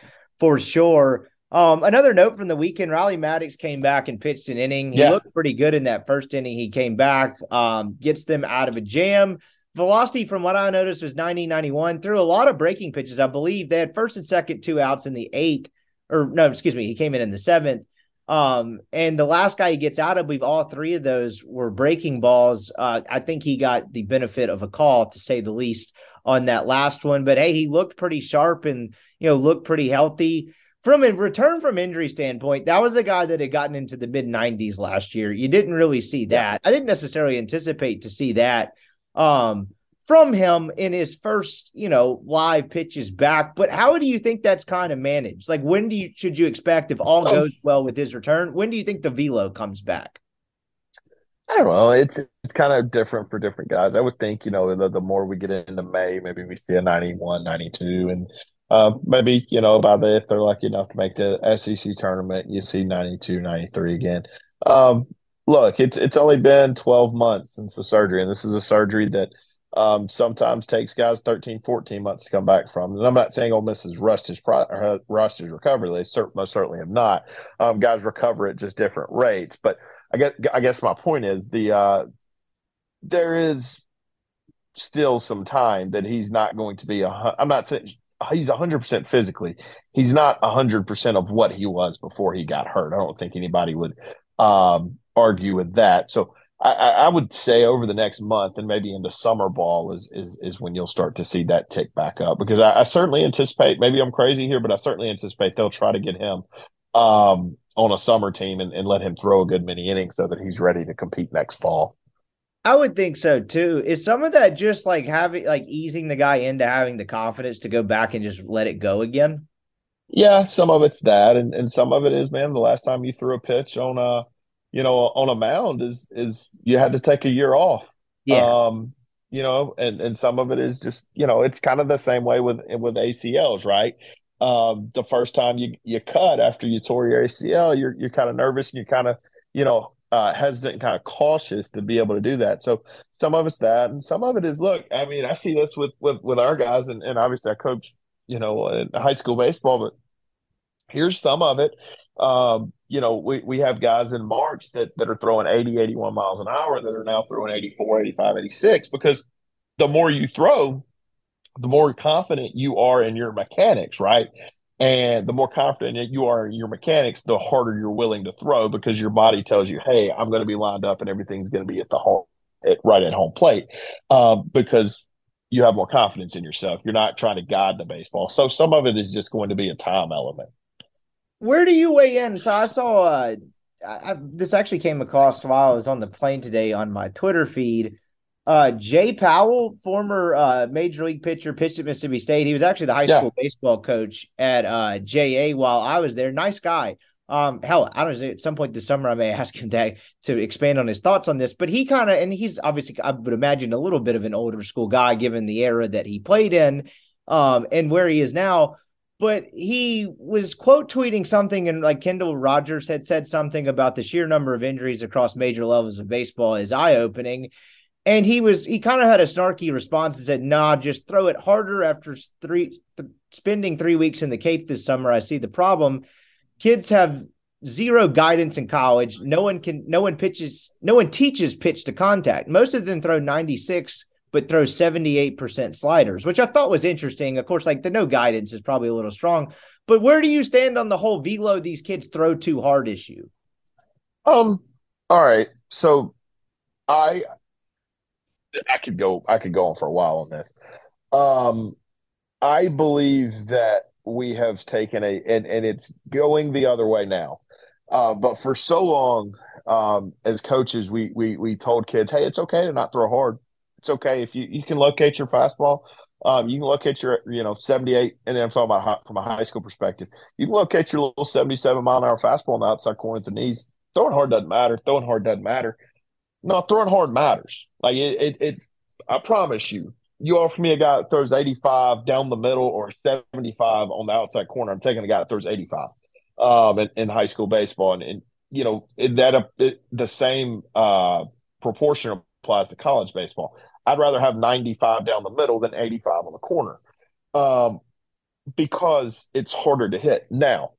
for sure. Um, another note from the weekend, Riley Maddox came back and pitched an inning. He yeah. looked pretty good in that first inning. He came back, um, gets them out of a jam. Velocity, from what I noticed, was ninety ninety-one. Threw a lot of breaking pitches, I believe. They had first and second, two outs in the eighth. Or no, excuse me, he came in in the seventh. Um, and the last guy he gets out, I believe all three of those were breaking balls. Uh, I think he got the benefit of a call, to say the least, on that last one, but hey, he looked pretty sharp and, you know, looked pretty healthy. From a return from injury standpoint, that was a guy that had gotten into the mid nineties last year. You didn't really see that. I didn't necessarily anticipate to see that, um, from him in his first, you know, live pitches back. But how do you think that's kind of managed? Like, when do you, should you expect, if all goes well with his return, when do you think the velo comes back? I don't know. It's it's kind of different for different guys. I would think, you know, the, the more we get into May, maybe we see a ninety-one, ninety-two. And uh, maybe, you know, by the, if they're lucky enough to make the S E C tournament, you see ninety-two, ninety-three again. Um, look, it's it's only been twelve months since the surgery. And this is a surgery that, Um, sometimes takes guys thirteen, fourteen months to come back from. And I'm not saying Ole Miss has rushed his, pro- rushed his recovery. They cert- most certainly have not. Um, guys recover at just different rates. But I guess, I guess my point is the uh, there is still some time that he's not going to be – I'm not saying he's one hundred percent physically. He's not one hundred percent of what he was before he got hurt. I don't think anybody would um, argue with that. So – I, I would say over the next month and maybe into summer ball is is is when you'll start to see that tick back up, because I, I certainly anticipate, maybe I'm crazy here, but I certainly anticipate they'll try to get him um, on a summer team and, and let him throw a good many innings so that he's ready to compete next fall. I would think so too. Is some of that just like having, like easing the guy into having the confidence to go back and just let it go again? Yeah, some of it's that, and, and some of it is, man, the last time you threw a pitch on a, you know, on a mound is, is you had to take a year off. Yeah. Um, you know, and, and some of it is just, you know, it's kind of the same way with, with A C Ls, right? um, the first time you, you cut after you tore your A C L, you're you're kind of nervous and you're kind of, you know, uh, hesitant and kind of cautious to be able to do that. So some of it's that, and some of it is, look, I mean, I see this with, with, with our guys, and, and obviously I coach, you know, in high school baseball, but here's some of it. Um, you know, we, we have guys in March that, that are throwing eighty, eighty-one miles an hour that are now throwing eighty-four, eighty-five, eighty-six, because the more you throw, the more confident you are in your mechanics, right? And the more confident you are in your mechanics, the harder you're willing to throw, because your body tells you, hey, I'm going to be lined up and everything's going to be at the home, at, right at home plate, um, because you have more confidence in yourself. You're not trying to guide the baseball. So some of it is just going to be a time element. Where do you weigh in? So I saw uh, I, I, this actually came across while I was on the plane today on my Twitter feed. Uh, Jay Powell, former uh, major league pitcher, pitched at Mississippi State. He was actually the high yeah. school baseball coach at uh, J A while I was there. Nice guy. Um, hell, I don't know. At some point this summer, I may ask him to, to expand on his thoughts on this. But he kind of, and he's obviously, I would imagine, a little bit of an older school guy given the era that he played in um, and where he is now. But he was quote tweeting something, and like Kendall Rogers had said something about the sheer number of injuries across major levels of baseball is eye opening. And he was, he kind of had a snarky response and said, nah, just throw it harder after three, th- spending three weeks in the Cape this summer. I see the problem. Kids have zero guidance in college. No one can, no one pitches, no one teaches pitch to contact. Most of them throw ninety-six but throws seventy-eight percent sliders, which I thought was interesting. Of course, like the no guidance is probably a little strong, but where do you stand on the whole velo these kids throw too hard issue? Um, all right. So I, I could go, I could go on for a while on this. Um, I believe that we have taken a, and, and it's going the other way now. Uh, but for so long, um, as coaches, we, we, we told kids, hey, it's okay to not throw hard. It's okay if you, you can locate your fastball, um, you can locate your, you know, seventy-eight, and then I'm talking about high, from a high school perspective, you can locate your little seventy-seven mile an hour fastball on the outside corner at the knees. Throwing hard doesn't matter. Throwing hard doesn't matter. No, throwing hard matters. Like it, it, it I promise you, you offer me a guy that throws eighty-five down the middle or seventy-five on the outside corner, I'm taking a guy that throws eighty-five um, in, in high school baseball, and, and you know that uh, it, the same uh, proportion of applies to college baseball. I'd rather have ninety-five down the middle than eighty-five on the corner um, because it's harder to hit. Now,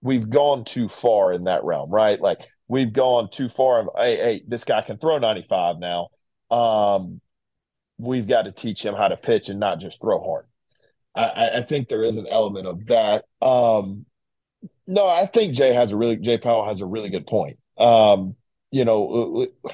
we've gone too far in that realm, right? Like we've gone too far. Of, hey, hey, this guy can throw ninety-five now. Um, we've got to teach him how to pitch and not just throw hard. I, I think there is an element of that. Um, no, I think Jay has a really Jay Powell has a really good point. Um, you know. It, it,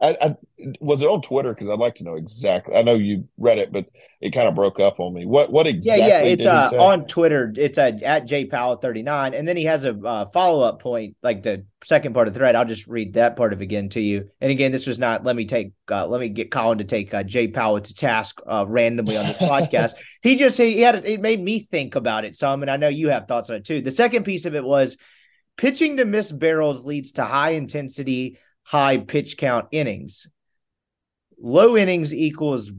I, I was it on Twitter? Because I'd like to know exactly. I know you read it, but it kind of broke up on me. What what exactly? Yeah, yeah, it's did uh, he say? On Twitter. It's uh, at J Powell thirty-nine, and then he has a uh, follow up point, like the second part of the thread. I'll just read that part of it again to you. And again, this was not. Let me take. Uh, let me get Colin to take uh, Jay Powell to task uh, randomly on the podcast. He just he had it made me think about it some, and I know you have thoughts on it too. The second piece of it was pitching to miss barrels leads to high intensity, high pitch count innings. Low innings equals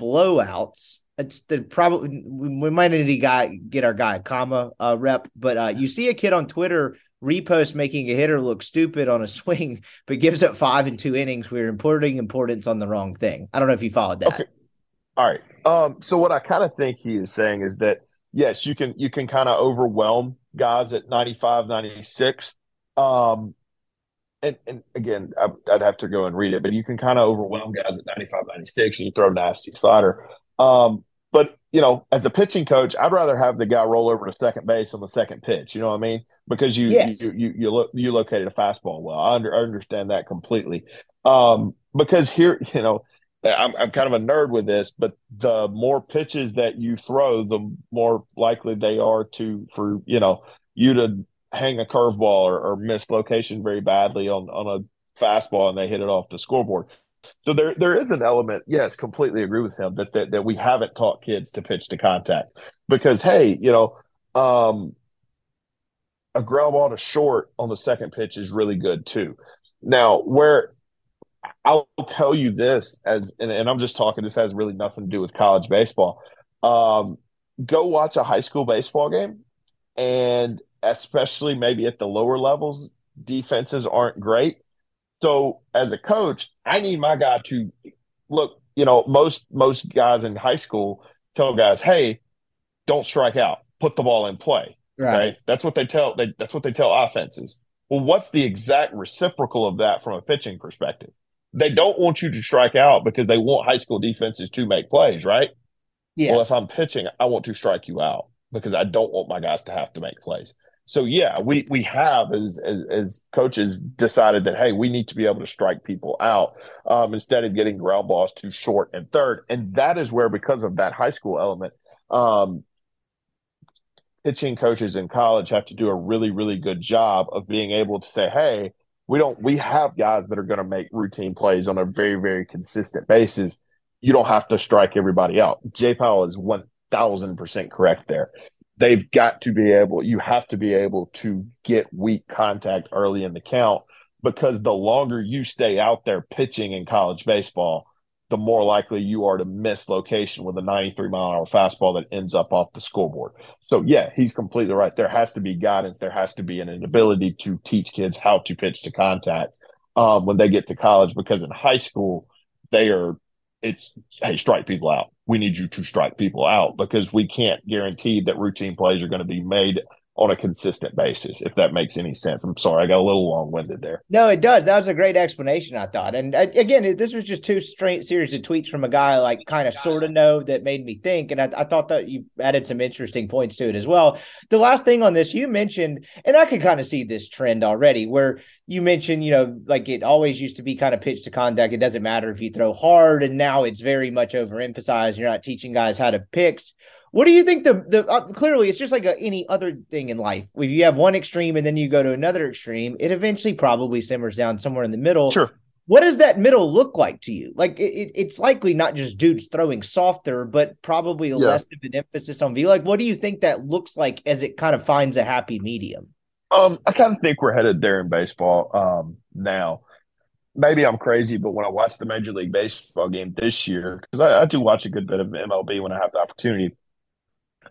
blowouts. It's the probably we might need to guy get our guy a comma uh, rep, but uh, you see a kid on Twitter repost making a hitter look stupid on a swing, but gives up five and two innings. We're importing importance on the wrong thing. I don't know if you followed that. Okay. All right. Um, so what I kind of think he is saying is that yes, you can you can kind of overwhelm guys at ninety-five, ninety-six. Um, And, and again, I'd have to go and read it, but you can kind of overwhelm guys at ninety-five, ninety-six and you throw a nasty slider. Um, but, you know, as a pitching coach, I'd rather have the guy roll over to second base on the second pitch. You know what I mean? Because you yes. you, you, you, lo- you located a fastball well. I, under, I understand that completely. Um, because here, you know, I'm, I'm kind of a nerd with this, but the more pitches that you throw, the more likely they are to, for, you know, you to hang a curveball or, or miss location very badly on, on a fastball and they hit it off the scoreboard. So there there is an element, yes, completely agree with him, that that, that we haven't taught kids to pitch to contact. Because, hey, you know, um, a ground ball to short on the second pitch is really good too. Now, where I'll tell you this, as and, and I'm just talking, this has really nothing to do with college baseball. Um, go watch a high school baseball game, and especially maybe at the lower levels, defenses aren't great. So as a coach, I need my guy to look, you know, most most guys in high school tell guys, hey, don't strike out, put the ball in play. Right. Okay? That's what they tell they, that's what they tell offenses. Well, what's the exact reciprocal of that from a pitching perspective? They don't want you to strike out because they want high school defenses to make plays, right? Yes. Well, if I'm pitching, I want to strike you out because I don't want my guys to have to make plays. So, yeah, we we have, as as, as coaches, decided that, hey, we need to be able to strike people out um, instead of getting ground balls to short and third. And that is where, because of that high school element, um, pitching coaches in college have to do a really, really good job of being able to say, hey, we don't we have guys that are going to make routine plays on a very, very consistent basis. You don't have to strike everybody out. Jay Powell is one thousand percent correct there. They've got to be able – you have to be able to get weak contact early in the count, because the longer you stay out there pitching in college baseball, the more likely you are to miss location with a ninety-three mile an hour fastball that ends up off the scoreboard. So, yeah, he's completely right. There has to be guidance. There has to be an ability to teach kids how to pitch to contact um, when they get to college, because in high school they are – it's, hey, strike people out. We need you to strike people out because we can't guarantee that routine plays are going to be made on a consistent basis, if that makes any sense. I'm sorry, I got a little long-winded there. No, it does. That was a great explanation, I thought. And again, this was just two straight series of tweets from a guy I like kind of sort of know that made me think. And I, I thought that you added some interesting points to it as well. The last thing on this, you mentioned, and I could kind of see this trend already, where you mentioned, you know, like it always used to be kind of pitch to contact. It doesn't matter if you throw hard, and now it's very much overemphasized. You're not teaching guys how to pitch. What do you think the, the uh, clearly it's just like a, any other thing in life. If you have one extreme and then you go to another extreme, it eventually probably simmers down somewhere in the middle. Sure. What does that middle look like to you? Like it, it's likely not just dudes throwing softer, but probably yeah. less of an emphasis on V. Like, what do you think that looks like as it kind of finds a happy medium? Um, I kind of think we're headed there in baseball um, now. Maybe I'm crazy, but when I watch the Major League Baseball game this year, because I, I do watch a good bit of M L B when I have the opportunity,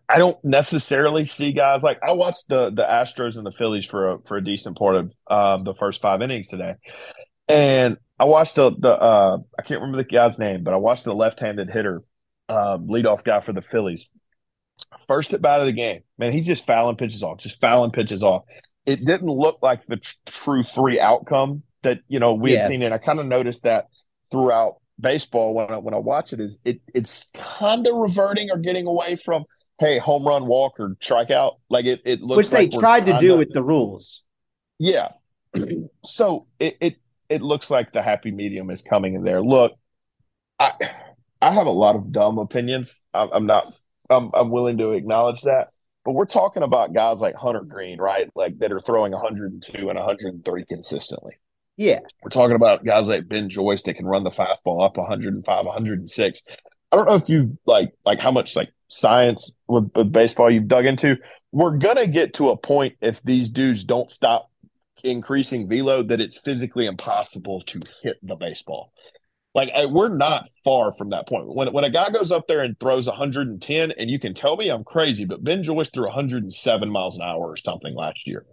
I don't necessarily see guys like I watched the the Astros and the Phillies for a for a decent part of um, the first five innings today, and I watched the the uh, I can't remember the guy's name, but I watched the left-handed hitter, um, leadoff guy for the Phillies, first at bat of the game. Man, he's just fouling pitches off, just fouling pitches off. It didn't look like the tr- true three outcome that you know we yeah. had seen, and I kind of noticed that throughout baseball when I, when I watch it is it it's kind of reverting or getting away from. Hey, home run, walk, or strike out. Like it, it looks like. Which they like tried to do with the rules. Yeah. So it, it it looks like the happy medium is coming in there. Look, I I have a lot of dumb opinions. I'm, I'm not I'm I'm willing to acknowledge that. But we're talking about guys like Hunter Green, right? Like that are throwing one oh two and one oh three consistently. Yeah. We're talking about guys like Ben Joyce that can run the fastball up one oh five, one oh six. I don't know if you've like like how much like science with, with baseball you've dug into. We're gonna get to a point if these dudes don't stop increasing velo that it's physically impossible to hit the baseball. Like I, we're not far from that point. When when a guy goes up there and throws one ten, and you can tell me I'm crazy, but Ben Joyce threw one oh seven miles an hour or something last year.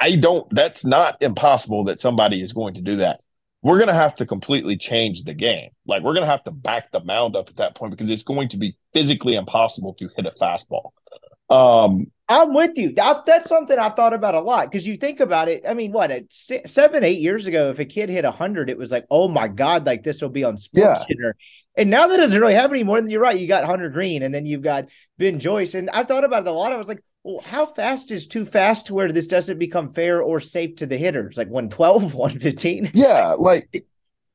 I don't. That's not impossible that somebody is going to do that. We're going to have to completely change the game. Like, we're going to have to back the mound up at that point because it's going to be physically impossible to hit a fastball. Um, I'm with you. I, that's something I thought about a lot because you think about it. I mean, what, six, seven, eight years ago, if a kid hit one hundred, it was like, oh, my God, like this will be on Sports yeah. Center. And now that doesn't really happen anymore. You're right. You got Hunter Green, and then you've got Ben Joyce. And I've thought about it a lot. I was like, well, how fast is too fast to where this doesn't become fair or safe to the hitters? Like one twelve, one fifteen? Yeah, like,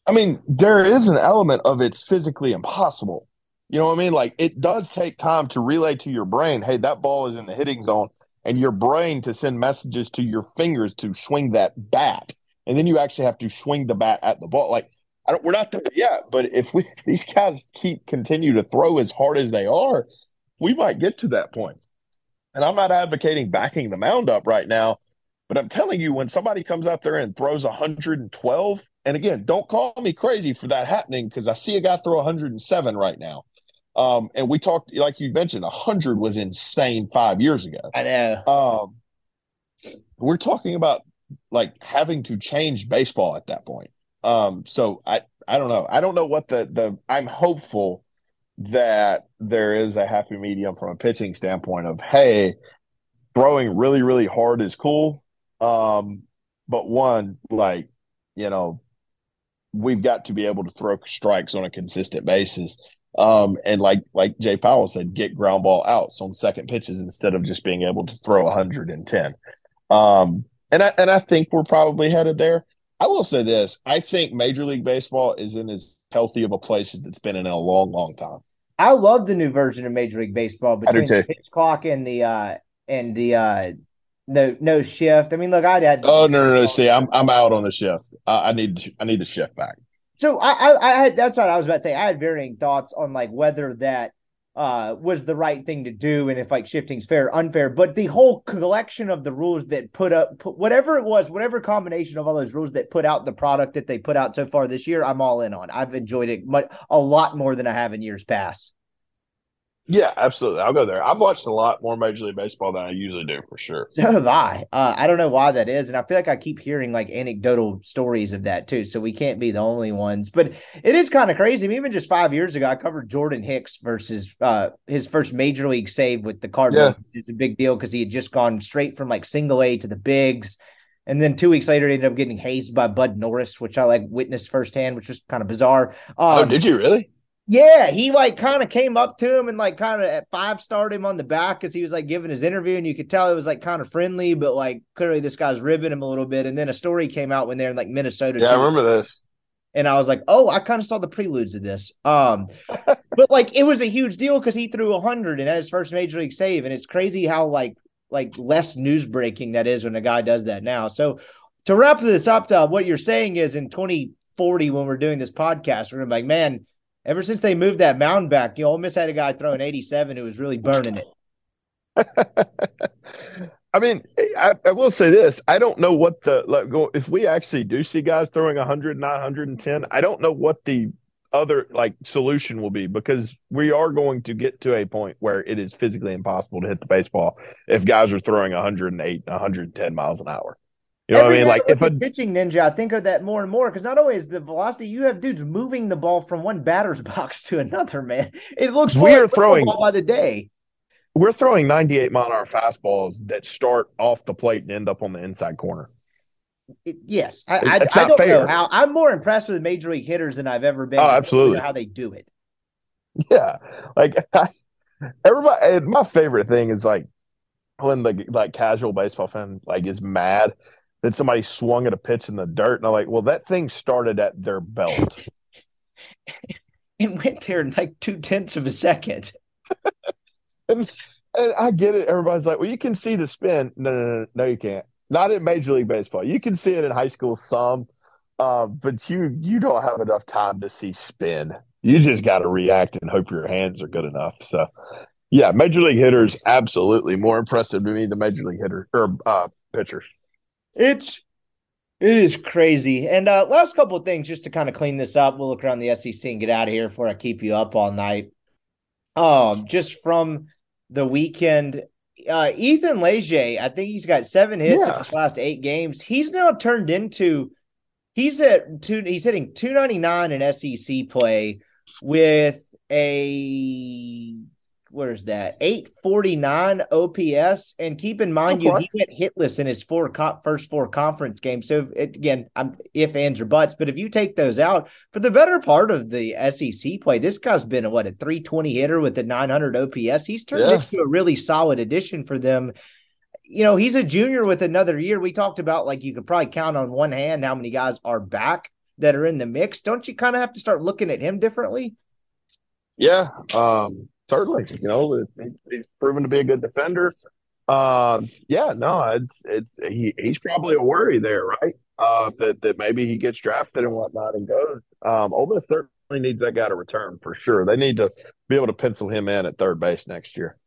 I mean, there is an element of it's physically impossible. You know what I mean? Like, it does take time to relay to your brain, hey, that ball is in the hitting zone, and your brain to send messages to your fingers to swing that bat. And then you actually have to swing the bat at the ball. Like, I don't, we're not there yet, but if we these guys keep continue to throw as hard as they are, we might get to that point. And I'm not advocating backing the mound up right now, but I'm telling you, when somebody comes out there and throws one twelve, and again, don't call me crazy for that happening because I see a guy throw one oh seven right now. Um, and we talked, like you mentioned, one hundred was insane five years ago. I know. Um, we're talking about, like, having to change baseball at that point. Um, so I, I don't know. I don't know what the, the – I'm hopeful that there is a happy medium from a pitching standpoint of, hey, throwing really, really hard is cool. Um, but one, like, you know, we've got to be able to throw strikes on a consistent basis. Um, and like like Jay Powell said, get ground ball outs on second pitches instead of just being able to throw one hundred ten. Um, and I and I think we're probably headed there. I will say this. I think Major League Baseball is in as healthy of a place as it's been in a long, long time. I love the new version of Major League Baseball between the pitch clock and the uh, and the uh, no no shift. I mean, look, I'd had. Oh no, no, no! See, I'm I'm out on the shift. Uh, I need I need the shift back. So I, I, I had that's what I was about to say. I had varying thoughts on like whether that uh, was the right thing to do and if like shifting's fair or unfair. But the whole collection of the rules that put up put, whatever it was, whatever combination of all those rules that put out the product that they put out so far this year, I'm all in on. I've enjoyed it much, a lot more than I have in years past. Yeah, absolutely. I'll go there. I've watched a lot more Major League Baseball than I usually do, for sure. So have I. Uh, I don't know why that is, and I feel like I keep hearing like anecdotal stories of that too, so we can't be the only ones. But it is kind of crazy. I mean, even just five years ago, I covered Jordan Hicks versus uh, his first Major League save with the Cardinals. Yeah. It's a big deal because he had just gone straight from like single A to the bigs, and then two weeks later, he ended up getting hazed by Bud Norris, which I like witnessed firsthand, which was kind of bizarre. Um, oh, did you really? Yeah, he like kind of came up to him and like kind of five-starred him on the back as he was like giving his interview, and you could tell it was like kind of friendly, but like clearly this guy's ribbing him a little bit. And then a story came out when they're in like Minnesota. Yeah, too. I remember this. And I was like, oh, I kind of saw the preludes of this. Um, but like it was a huge deal because he threw one hundred and had his first Major League save, and it's crazy how like like less news breaking that is when a guy does that now. So to wrap this up, Doug, what you're saying is in twenty forty when we're doing this podcast, we're gonna be like, man. Ever since they moved that mound back, you know, Ole Miss had a guy throwing eighty-seven who was really burning it. I mean, I, I will say this. I don't know what the like, – if we actually do see guys throwing one hundred, nine ten, I don't know what the other, like, solution will be, because we are going to get to a point where it is physically impossible to hit the baseball if guys are throwing one hundred eight, one hundred ten miles an hour. You know Every what I mean? Like if a pitching ninja, I think of that more and more because not only is the velocity, you have dudes moving the ball from one batter's box to another. Man, it looks we're throwing by the day. We're throwing ninety-eight mile an hour fastballs that start off the plate and end up on the inside corner. It, yes, I, I, I don't fair. know how. I'm more impressed with major league hitters than I've ever been. Oh, absolutely, how they do it. Yeah, like I, everybody. My favorite thing is like when the like casual baseball fan like is mad. Then somebody swung at a pitch in the dirt, and I'm like, well, that thing started at their belt. It went there in like two-tenths of a second. and, and I get it. Everybody's like, well, you can see the spin. No, no, no, no, you can't. Not in Major League Baseball. You can see it in high school some, uh, but you you don't have enough time to see spin. You just got to react and hope your hands are good enough. So, yeah, Major League hitters, absolutely more impressive to me than Major League hitters or uh, pitchers. It's it is crazy. And uh, last couple of things just to kind of clean this up. We'll look around the S E C and get out of here before I keep you up all night. Um, just from the weekend, uh, Ethan Leger, I think he's got seven hits yeah. in his last eight games. He's now turned into he's at two. He's hitting two ninety-nine in S E C play with a. Where is that? eight forty-nine O P S. And keep in mind, you he went hitless in his four co- first four conference games. So, it, again, I'm if, ands, or buts. But if you take those out, for the better part of the S E C play, this guy's been, a, what, a three twenty hitter with a nine hundred O P S. He's turned yeah. into a really solid addition for them. You know, he's a junior with another year. We talked about, like, you could probably count on one hand how many guys are back that are in the mix. Don't you kind of have to start looking at him differently? Yeah. Um Certainly, you know, he's proven to be a good defender. Uh, yeah, no, it's it's he, he's probably a worry there, right? Uh, that that maybe he gets drafted and whatnot and goes. Um, Ole Miss certainly needs that guy to return for sure. They need to be able to pencil him in at third base next year.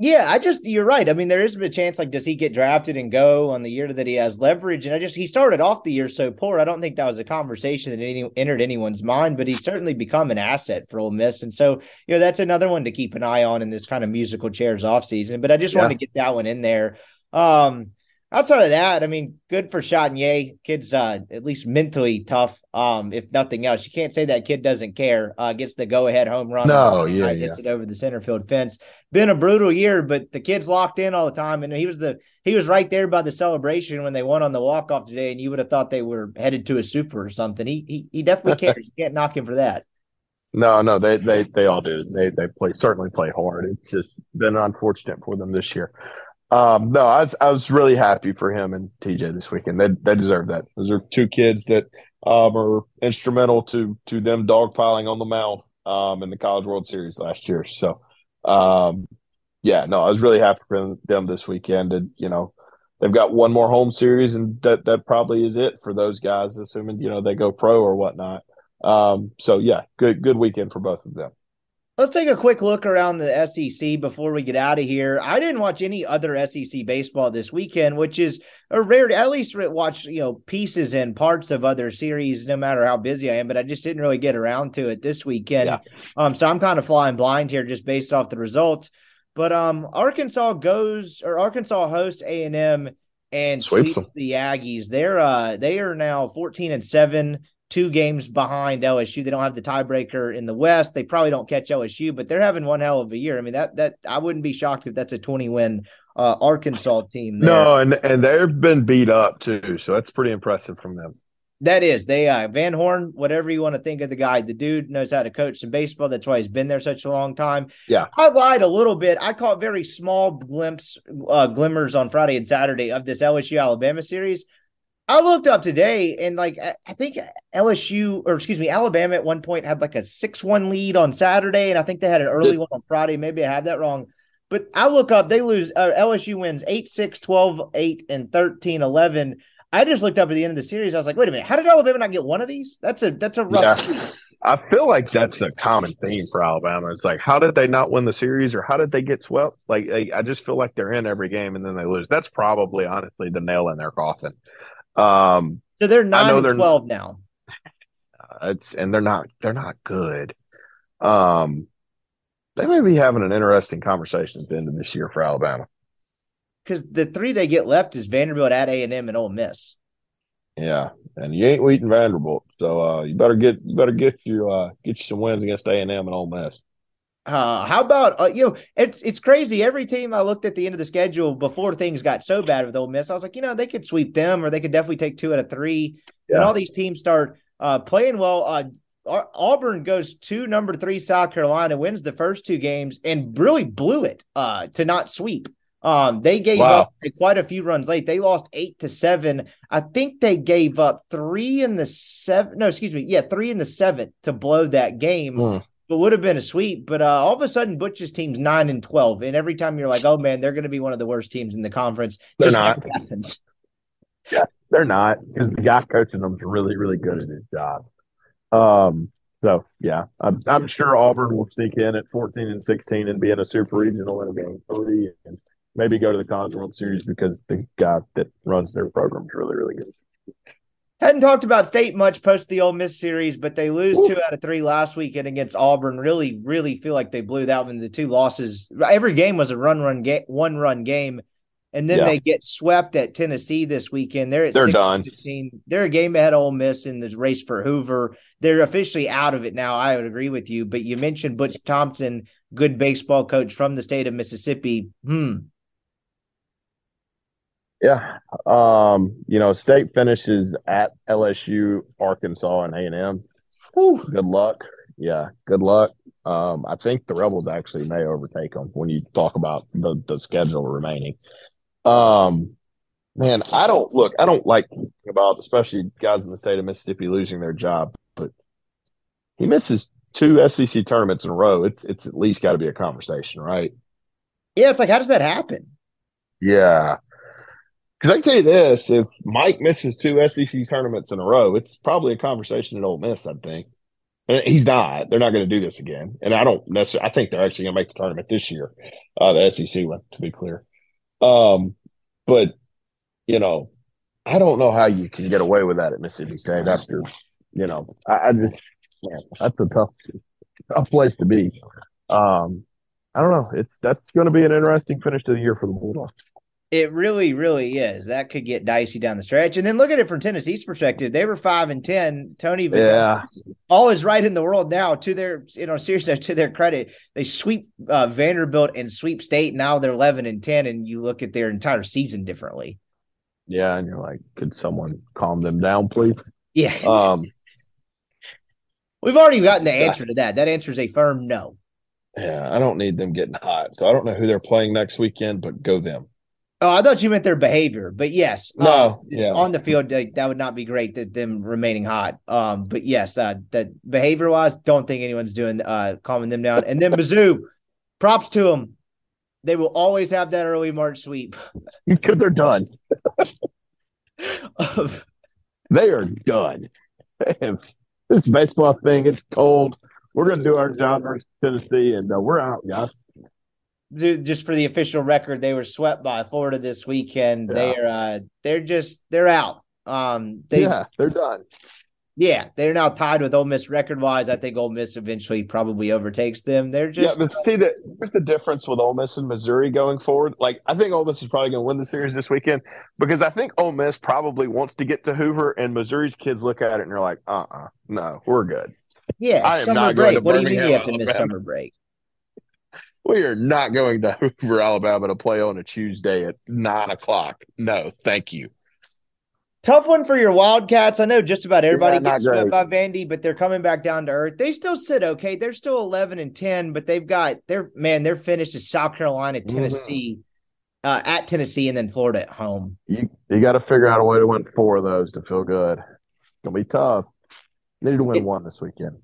Yeah, I just, you're right. I mean, there is a chance, like, does he get drafted and go on the year that he has leverage? And I just, he started off the year so poor. I don't think that was a conversation that any, entered anyone's mind, but he's certainly become an asset for Ole Miss. And so, you know, that's another one to keep an eye on in this kind of musical chairs offseason. But I just yeah. want to get that one in there. Um, outside of that, I mean, good for Chatagnier. Kid's uh, at least mentally tough, um, if nothing else. You can't say that kid doesn't care. Uh, gets the go-ahead home run. No, yeah, yeah. Gets it over the center field fence. Been a brutal year, but the kid's locked in all the time. And he was the he was right there by the celebration when they won on the walk-off today, and you would have thought they were headed to a super or something. He he, he definitely cares. You can't knock him for that. No, no, they they they all do. They they play certainly play hard. It's just been unfortunate for them this year. Um, no, I was I was really happy for him and T J this weekend. They they deserve that. Those are two kids that um, are instrumental to to them dogpiling on the mound um, in the College World Series last year. So, um, yeah, no, I was really happy for them, them this weekend. And you know, they've got one more home series, and that that probably is it for those guys, assuming you know they go pro or whatnot. Um, so yeah, good good weekend for both of them. Let's take a quick look around the S E C before we get out of here. I didn't watch any other S E C baseball this weekend, which is a rare. At least watch, you know, pieces and parts of other series, no matter how busy I am, but I just didn't really get around to it this weekend. Yeah. Um, so I'm kind of flying blind here just based off the results, but um, Arkansas goes or Arkansas hosts A and M and sweeps the Aggies. They're uh, they are now fourteen and seven. Two games behind L S U. They don't have the tiebreaker in the West. They probably don't catch L S U, but they're having one hell of a year. I mean, that that I wouldn't be shocked if that's a twenty-win uh, Arkansas team there. No, and and they've been beat up too, so that's pretty impressive from them. That is. They uh, Van Horn, whatever you want to think of the guy, the dude knows how to coach some baseball. That's why he's been there such a long time. Yeah. I lied a little bit. I caught very small glimpse, uh, glimmers on Friday and Saturday of this L S U-Alabama series. I looked up today and like, I think L S U or excuse me, Alabama at one point had like a six one lead on Saturday. And I think they had an early one on Friday. Maybe I have that wrong, but I look up, they lose uh, L S U wins eight six, twelve eight and thirteen eleven. I just looked up at the end of the series. I was like, wait a minute, how did Alabama not get one of these? That's a, that's a rough. Yeah. I feel like that's a common theme for Alabama. It's like, how did they not win the series or how did they get swept? Like, I just feel like they're in every game and then they lose. That's probably honestly the nail in their coffin. Um, so they're nine and they're, twelve now. Uh, it's and they're not they're not good. Um, they may be having an interesting conversation at the end of this year for Alabama because the three they get left is Vanderbilt at A and M and Ole Miss. Yeah, and you ain't weeding Vanderbilt, so uh, you better get you better get you uh, get you some wins against A and M and Ole Miss. Uh, how about, uh, you know, it's it's crazy. Every team I looked at the end of the schedule before things got so bad with Ole Miss, I was like, you know, they could sweep them or they could definitely take two out of three. Yeah. And all these teams start uh, playing well. Uh, Auburn goes to number three South Carolina, wins the first two games, and really blew it uh, to not sweep. Um, they gave wow. up quite a few runs late. They lost eight to seven. I think they gave up three in the seven. No, excuse me. Yeah, three in the seventh to blow that game. Mm. But would have been a sweep, but uh, all of a sudden Butch's team's nine and twelve, and every time you're like, "Oh man, they're going to be one of the worst teams in the conference." They're just not. Happens. Yeah, they're not because the guy coaching them's really, really good at his job. Um, so yeah, I'm, I'm sure Auburn will sneak in at fourteen and sixteen and be in a super regional and game three, and maybe go to the College World Series because the guy that runs their program's really, really good. Hadn't talked about State much post the Ole Miss series, but they lose two out of three last weekend against Auburn. Really, really feel like they blew that one. The two losses, every game was a run, run, game, one run game, and then yeah. they get swept at Tennessee this weekend. They're at they're done. They're a game ahead of Ole Miss in the race for Hoover. They're officially out of it now. I would agree with you, but you mentioned Butch Thompson, good baseball coach from the state of Mississippi. Hmm. Yeah, um, you know, State finishes at L S U, Arkansas, and A and M. Whew. Good luck. Yeah, good luck. Um, I think the Rebels actually may overtake them when you talk about the, the schedule remaining. Um, man, I don't – look, I don't like about, especially guys in the state of Mississippi losing their job, but he misses two S E C tournaments in a row. It's, it's at least got to be a conversation, right? Yeah, it's like, how does that happen? Yeah. Because I can tell you this, if Mike misses two S E C tournaments in a row, it's probably a conversation at Ole Miss, I think. He's not. They're not going to do this again. And I don't necessarily – I think they're actually going to make the tournament this year, uh, the S E C one, to be clear. Um, but, you know, I don't know how you can get away with that at Mississippi State after, you know, I, I just – man, that's a tough, tough place to be. Um, I don't know. It's That's going to be an interesting finish to the year for the Bulldogs. It really, really is. That could get dicey down the stretch. And then look at it from Tennessee's perspective. They were five and ten. Tony Vitello, yeah. all is right in the world now. To their, you know, seriously, to their credit, they sweep uh, Vanderbilt and sweep State. Now they're eleven and ten, and you look at their entire season differently. Yeah, and you're like, could someone calm them down, please? Yeah. Um, We've already gotten the answer I, to that. That answer is a firm no. Yeah, I don't need them getting hot. So I don't know who they're playing next weekend, but go them. Oh, I thought you meant their behavior, but yes, no, uh, yeah. on the field, they, that would not be great, that them remaining hot. Um, but yes, uh, that behavior-wise, don't think anyone's doing uh, calming them down. And then Mizzou, props to them. They will always have that early March sweep. Because they're done. They are done. This baseball thing, it's cold. We're going to do our job versus Tennessee, and uh, we're out, guys. Dude, just for the official record, they were swept by Florida this weekend. Yeah. They're uh, they're just they're out. Um, they, yeah, they're done. Yeah, they're now tied with Ole Miss record wise. I think Ole Miss eventually probably overtakes them. They're just yeah. But see that what's the difference with Ole Miss and Missouri going forward? Like I think Ole Miss is probably going to win the series this weekend because I think Ole Miss probably wants to get to Hoover, and Missouri's kids look at it and they're like, uh, uh-uh, uh, no, we're good. Yeah, I am summer not break. Going to what Birmingham, do you mean you have to miss summer break? We are not going to Hoover, Alabama to play on a Tuesday at nine o'clock. No, thank you. Tough one for your Wildcats. I know just about everybody yeah, gets swept by Vandy, but they're coming back down to earth. They still sit okay. They're still eleven and ten, but they've got their – man, their finish is South Carolina, Tennessee, mm-hmm. uh, at Tennessee, and then Florida at home. You, you got to figure out a way to win four of those to feel good. It's going to be tough. They need to win it, one this weekend.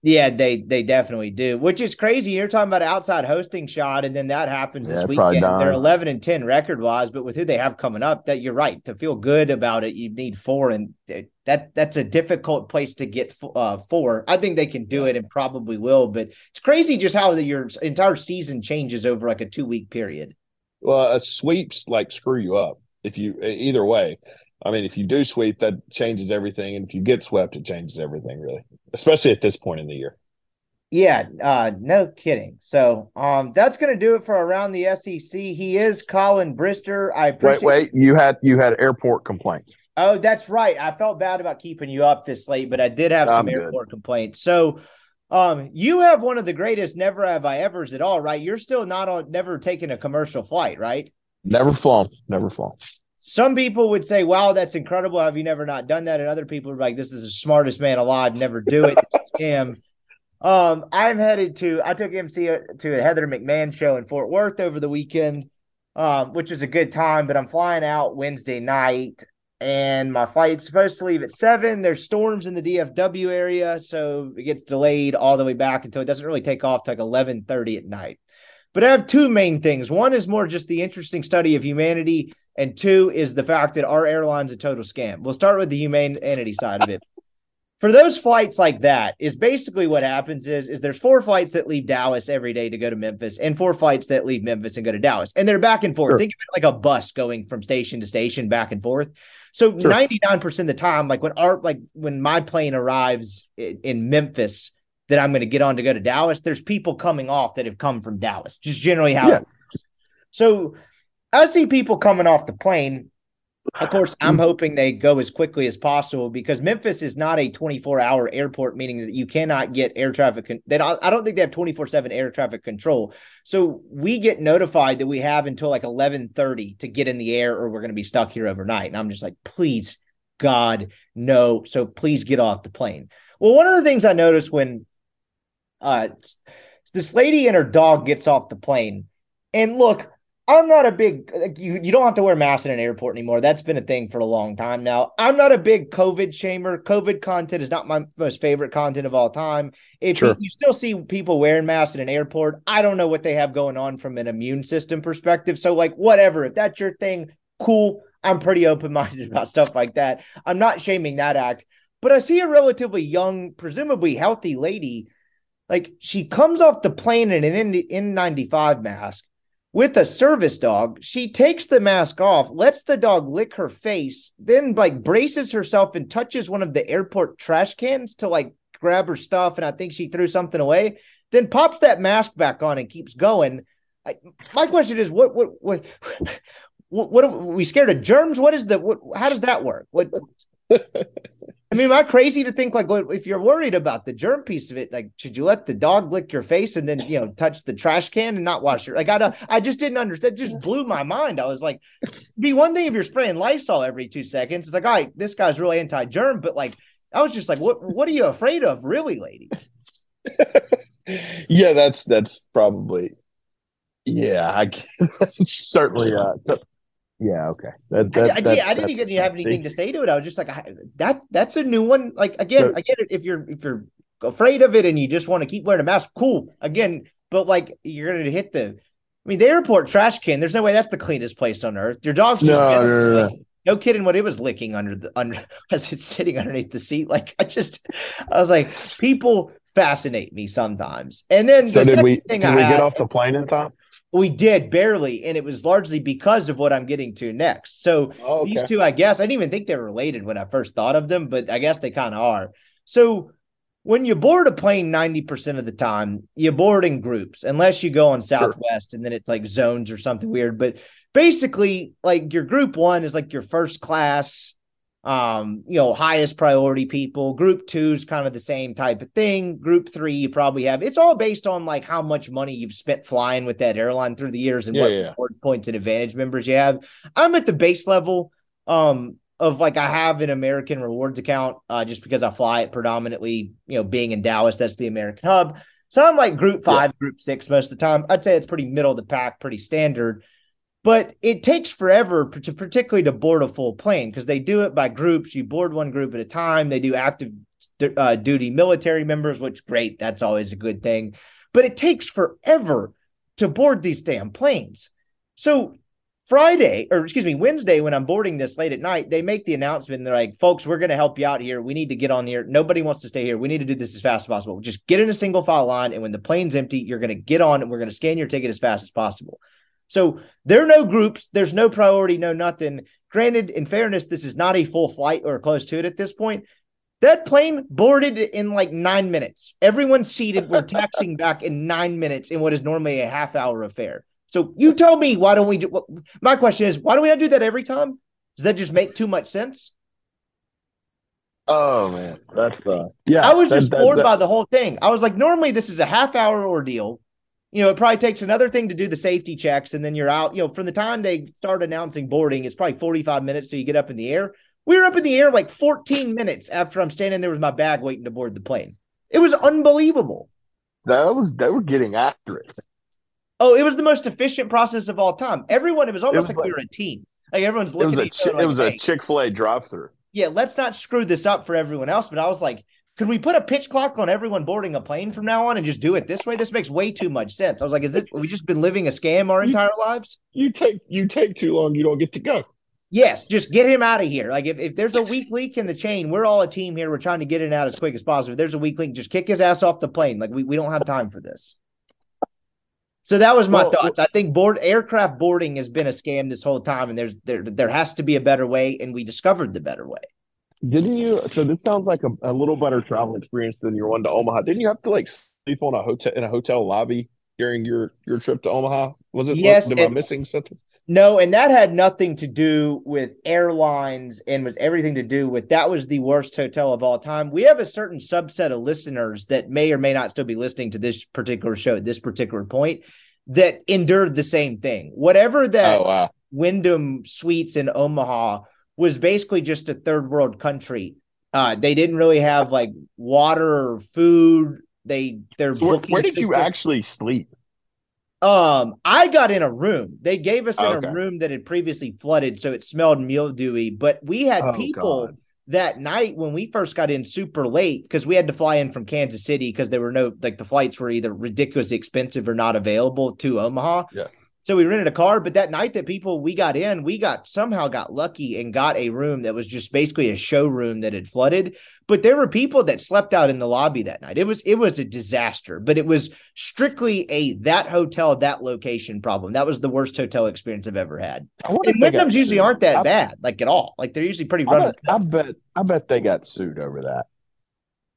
Yeah, they they definitely do, which is crazy. You're talking about an outside hosting shot, and then that happens yeah, this weekend. They're eleven and ten record-wise, but with who they have coming up, that you're right. To feel good about it, you need four, and that that's a difficult place to get uh, four. I think they can do it and probably will, but it's crazy just how the, your entire season changes over like a two-week period. Well, a sweeps, like, screw you up if you either way. I mean, if you do sweep, that changes everything. And if you get swept, it changes everything, really, especially at this point in the year. Yeah, uh, no kidding. So um, that's going to do it for Around the S E C. He is Colin Brister. I appreciate Wait, wait, you had you had airport complaints. Oh, that's right. I felt bad about keeping you up this late, but I did have some I'm airport good. complaints. So um, you have one of the greatest never have I ever's at all, right? You're still not on, never taking a commercial flight, right? Never flown, never flown. Some people would say, wow, that's incredible. Have you never not done that? And other people are like, this is the smartest man alive. Never do it. It's a scam. Um, I'm headed to – I took M C to a Heather McMahon show in Fort Worth over the weekend, um, which is a good time. But I'm flying out Wednesday night, and my flight's supposed to leave at seven. There's storms in the D F W area, so it gets delayed all the way back until it doesn't really take off till like eleven thirty at night. But I have two main things. One is more just the interesting study of humanity, and two is the fact that our airline's a total scam. We'll start with the humanity side of it. For those flights like that, is basically what happens is, is there's four flights that leave Dallas every day to go to Memphis and four flights that leave Memphis and go to Dallas. And they're back and forth. Sure. Think of it like a bus going from station to station, back and forth. So sure. ninety-nine percent of the time, like when our like when my plane arrives in, in Memphis that I'm going to get on to go to Dallas, there's people coming off that have come from Dallas, just generally how yeah. it works. So I see people coming off the plane. Of course, I'm hoping they go as quickly as possible because Memphis is not a twenty-four hour airport, meaning that you cannot get air traffic. Con- they don't, I don't think they have twenty-four seven air traffic control. So we get notified that we have until like eleven thirty to get in the air or we're going to be stuck here overnight. And I'm just like, please, God, no. So please get off the plane. Well, one of the things I noticed when uh, this lady and her dog gets off the plane, and look, I'm not a big like, – you, you don't have to wear masks in an airport anymore. That's been a thing for a long time now. I'm not a big COVID shamer. COVID content is not my most favorite content of all time. If sure. you, you still see people wearing masks in an airport, I don't know what they have going on from an immune system perspective. So, like, whatever. If that's your thing, cool. I'm pretty open-minded about stuff like that. I'm not shaming that act. But I see a relatively young, presumably healthy lady. Like, she comes off the plane in an N ninety-five mask with a service dog. She takes the mask off, lets the dog lick her face, then like braces herself and touches one of the airport trash cans to like grab her stuff. And I think she threw something away, then pops that mask back on and keeps going. I, my question is, what, what, what, what, what are we scared of germs? What is the, what, how does that work? What, I mean, am I crazy to think, like, if you're worried about the germ piece of it, like, should you let the dog lick your face and then, you know, touch the trash can and not wash your, like, I, I just didn't understand. It just blew my mind. I was like, it'd be one thing if you're spraying Lysol every two seconds. It's like, all right, this guy's really anti-germ. But, like, I was just like, what, what are you afraid of, really, lady? Yeah, that's, that's probably, yeah, I certainly, uh, yeah, okay. That, that, I, that, I, yeah, I didn't even have anything to say to it. I was just like, I, that. That's a new one. Like, again, I get it. If you're if you're afraid of it and you just want to keep wearing a mask, cool. Again, but like, you're gonna hit the. I mean, the airport trash can. There's no way that's the cleanest place on earth. Your dog's just no, no, no, like, no. no kidding. What it was licking under the under as it's sitting underneath the seat. Like, I just, I was like, people fascinate me sometimes. And then the so second we, thing I we had, get off the plane in time? We did, barely, and it was largely because of what I'm getting to next. So oh, okay. These two, I guess, I didn't even think they were related when I first thought of them, but I guess they kind of are. So when you board a plane ninety percent of the time, you board in groups, unless you go on Southwest, sure. And then it's like zones or something weird. But basically, like, your group one is like your first class, um, you know, highest priority people. Group two is kind of the same type of thing. Group three, you probably have, it's all based on like how much money you've spent flying with that airline through the years and yeah, what yeah. reward points and advantage members you have. I'm at the base level, um, of like, I have an American rewards account, uh, just because I fly it predominantly, you know, being in Dallas, that's the American hub. So I'm like group five, yeah. group six, most of the time. I'd say it's pretty middle of the pack, pretty standard. But it takes forever, to, particularly to board a full plane, because they do it by groups. You board one group at a time. They do active uh, duty military members, which, great, that's always a good thing. But it takes forever to board these damn planes. So Friday, or excuse me, Wednesday, when I'm boarding this late at night, they make the announcement. And they're like, folks, we're going to help you out here. We need to get on here. Nobody wants to stay here. We need to do this as fast as possible. Just get in a single file line. And when the plane's empty, you're going to get on and we're going to scan your ticket as fast as possible. So there are no groups. There's no priority, no nothing. Granted, in fairness, this is not a full flight or close to it at this point. That plane boarded in like nine minutes. Everyone's seated. We're taxiing back in nine minutes in what is normally a half hour affair. So you tell me, why don't we do what, my question is, why don't we not do that every time? Does that just make too much sense? Oh, man. That's uh, yeah. I was that, just that, bored that. by the whole thing. I was like, normally this is a half hour ordeal. You know, it probably takes another thing to do the safety checks, and then you're out. You know, from the time they start announcing boarding, it's probably forty-five minutes till you get up in the air. We were up in the air like fourteen minutes after I'm standing there with my bag waiting to board the plane. It was unbelievable. That was, they were getting after it. Oh, it was the most efficient process of all time. Everyone, it was almost it was like, like we were a team. Like, everyone's looking at each other. It was a Chick-fil-A drive-thru. Yeah, let's not screw this up for everyone else. But I was like, could we put a pitch clock on everyone boarding a plane from now on and just do it this way? This makes way too much sense. I was like, is this, have we just been living a scam our you, entire lives? You take you take too long, you don't get to go. Yes, just get him out of here. Like, if, if there's a weak link in the chain, we're all a team here. We're trying to get it out as quick as possible. If there's a weak link, just kick his ass off the plane. Like, we, we don't have time for this. So that was my well, thoughts. I think board aircraft boarding has been a scam this whole time, and there's there there has to be a better way, and we discovered the better way. Didn't you? So this sounds like a, a little better travel experience than your one to Omaha. Didn't you have to like sleep on a hotel in a hotel lobby during your, your trip to Omaha? Was it? Yes. Am I missing something? No, and that had nothing to do with airlines, and was everything to do with that was the worst hotel of all time. We have a certain subset of listeners that may or may not still be listening to this particular show at this particular point that endured the same thing. Whatever that oh, wow. Wyndham Suites in Omaha was basically just a third world country. Uh, they didn't really have like water or food. They their so where, where did system. You actually sleep? Um, I got in a room. They gave us oh, in okay. a room that had previously flooded, so it smelled mildewy. But we had oh, people God. that night when we first got in super late because we had to fly in from Kansas City because there were no like the flights were either ridiculously expensive or not available to Omaha. Yeah. So we rented a car, but that night that people, we got in, we got somehow got lucky and got a room that was just basically a showroom that had flooded. But there were people that slept out in the lobby that night. It was, it was a disaster, but it was strictly a, that hotel, that location problem. That was the worst hotel experience I've ever had. And Wyndhams usually aren't that I, bad, like at all. Like they're usually pretty run. I bet, I bet, I bet they got sued over that.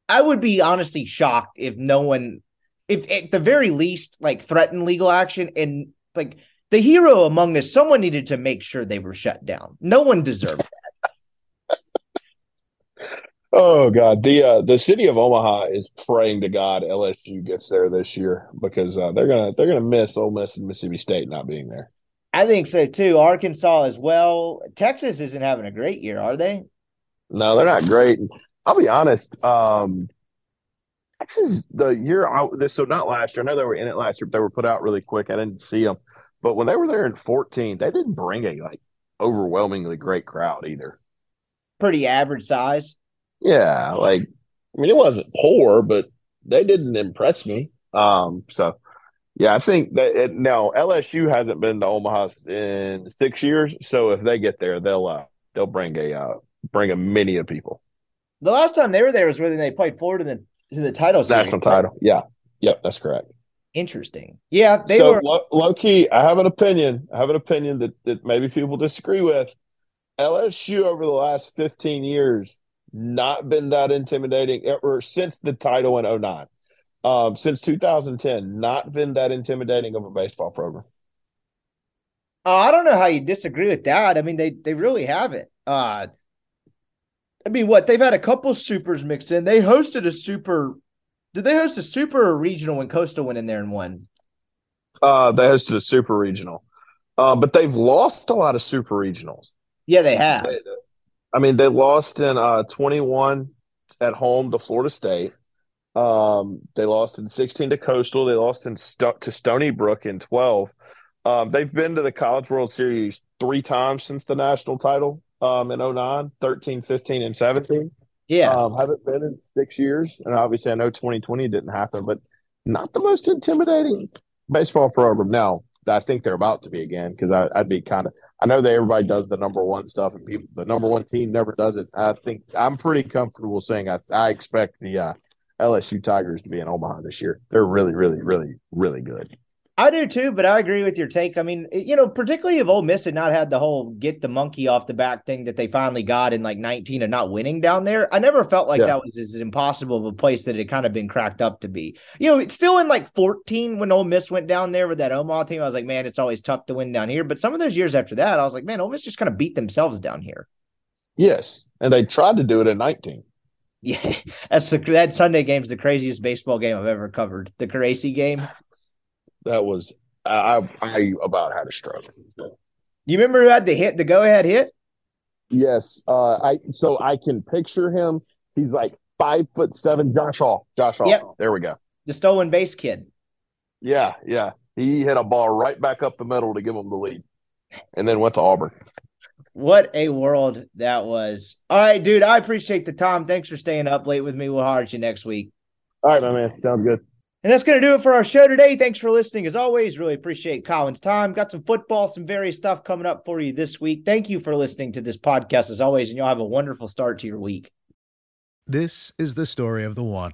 I would be honestly shocked if no one, if at the very least, like threatened legal action. And like the hero among us, someone needed to make sure they were shut down. No one deserved that. Oh God, the uh, the city of Omaha is praying to God L S U gets there this year, because uh, they're gonna they're gonna miss Ole Miss and Mississippi State not being there. I think so too. Arkansas as well. Texas isn't having a great year, are they? No, they're not great. I'll be honest. Um, This is the year I, this, so not last year. I know they were in it last year, but they were put out really quick. I didn't see them. But when they were there in fourteen, they didn't bring a like overwhelmingly great crowd either. Pretty average size. Yeah, like I mean, it wasn't poor, but they didn't impress me. Um, so yeah, I think that it, now L S U hasn't been to Omaha in six years. So if they get there, they'll uh, they'll bring a uh, bring a many of people. The last time they were there was when they played Florida. Then. To the title series. National title. Yeah. Yep, that's correct. Interesting. Yeah. They so were... low, low key, I have an opinion. I have an opinion that, that maybe people disagree with. L S U over the last fifteen years, not been that intimidating ever since the title in oh nine. Um, since two thousand ten, not been that intimidating of a baseball program. Uh, I don't know how you disagree with that. I mean, they they really haven't. Uh I mean, what? They've had a couple supers mixed in. They hosted a super. Did they host a super or regional when Coastal went in there and won? Uh, they hosted a super regional. Uh, but they've lost a lot of super regionals. Yeah, they have. They, I mean, they lost in uh, twenty-one at home to Florida State. Um, they lost in sixteen to Coastal. They lost in St- to Stony Brook in twelve. Um, they've been to the College World Series three times since the national title. Um, in oh nine, thirteen, fifteen, and seventeen. Yeah. Um, haven't been in six years. And obviously, I know twenty twenty didn't happen, but not the most intimidating baseball program. Now, I think they're about to be again, because I'd be kind of – I know that everybody does the number one stuff, and people, the number one team never does it. I think – I'm pretty comfortable saying I, I expect the uh, L S U Tigers to be in Omaha this year. They're really, really, really, really good. I do too, but I agree with your take. I mean, you know, particularly if Ole Miss had not had the whole get the monkey off the back thing that they finally got in like nineteen and not winning down there. I never felt like yeah. that was as impossible of a place that it had kind of been cracked up to be. You know, it's still in like fourteen when Ole Miss went down there with that Omaha team. I was like, man, it's always tough to win down here. But some of those years after that, I was like, man, Ole Miss just kind of beat themselves down here. Yes, and they tried to do it in nineteen. Yeah, that's the, that Sunday game's the craziest baseball game I've ever covered. The Caracy game. That was I, I about had a stroke. You remember who had the hit, the go-ahead hit? Yes. Uh, I so I can picture him. He's like five foot seven. Josh Hall. Josh Hall. Yep. There we go. The stolen base kid. Yeah, yeah. He hit a ball right back up the middle to give him the lead, and then went to Auburn. What a world that was! All right, dude. I appreciate the time. Thanks for staying up late with me. We'll holler at you next week. All right, my man. Sounds good. And that's going to do it for our show today. Thanks for listening. As always, really appreciate Colin's time. Got some football, some various stuff coming up for you this week. Thank you for listening to this podcast as always, and y'all have a wonderful start to your week. This is the story of the one.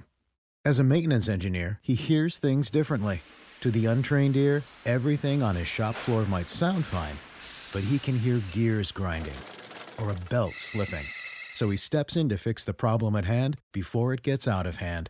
As a maintenance engineer, he hears things differently. To the untrained ear, everything on his shop floor might sound fine, but he can hear gears grinding or a belt slipping. So he steps in to fix the problem at hand before it gets out of hand.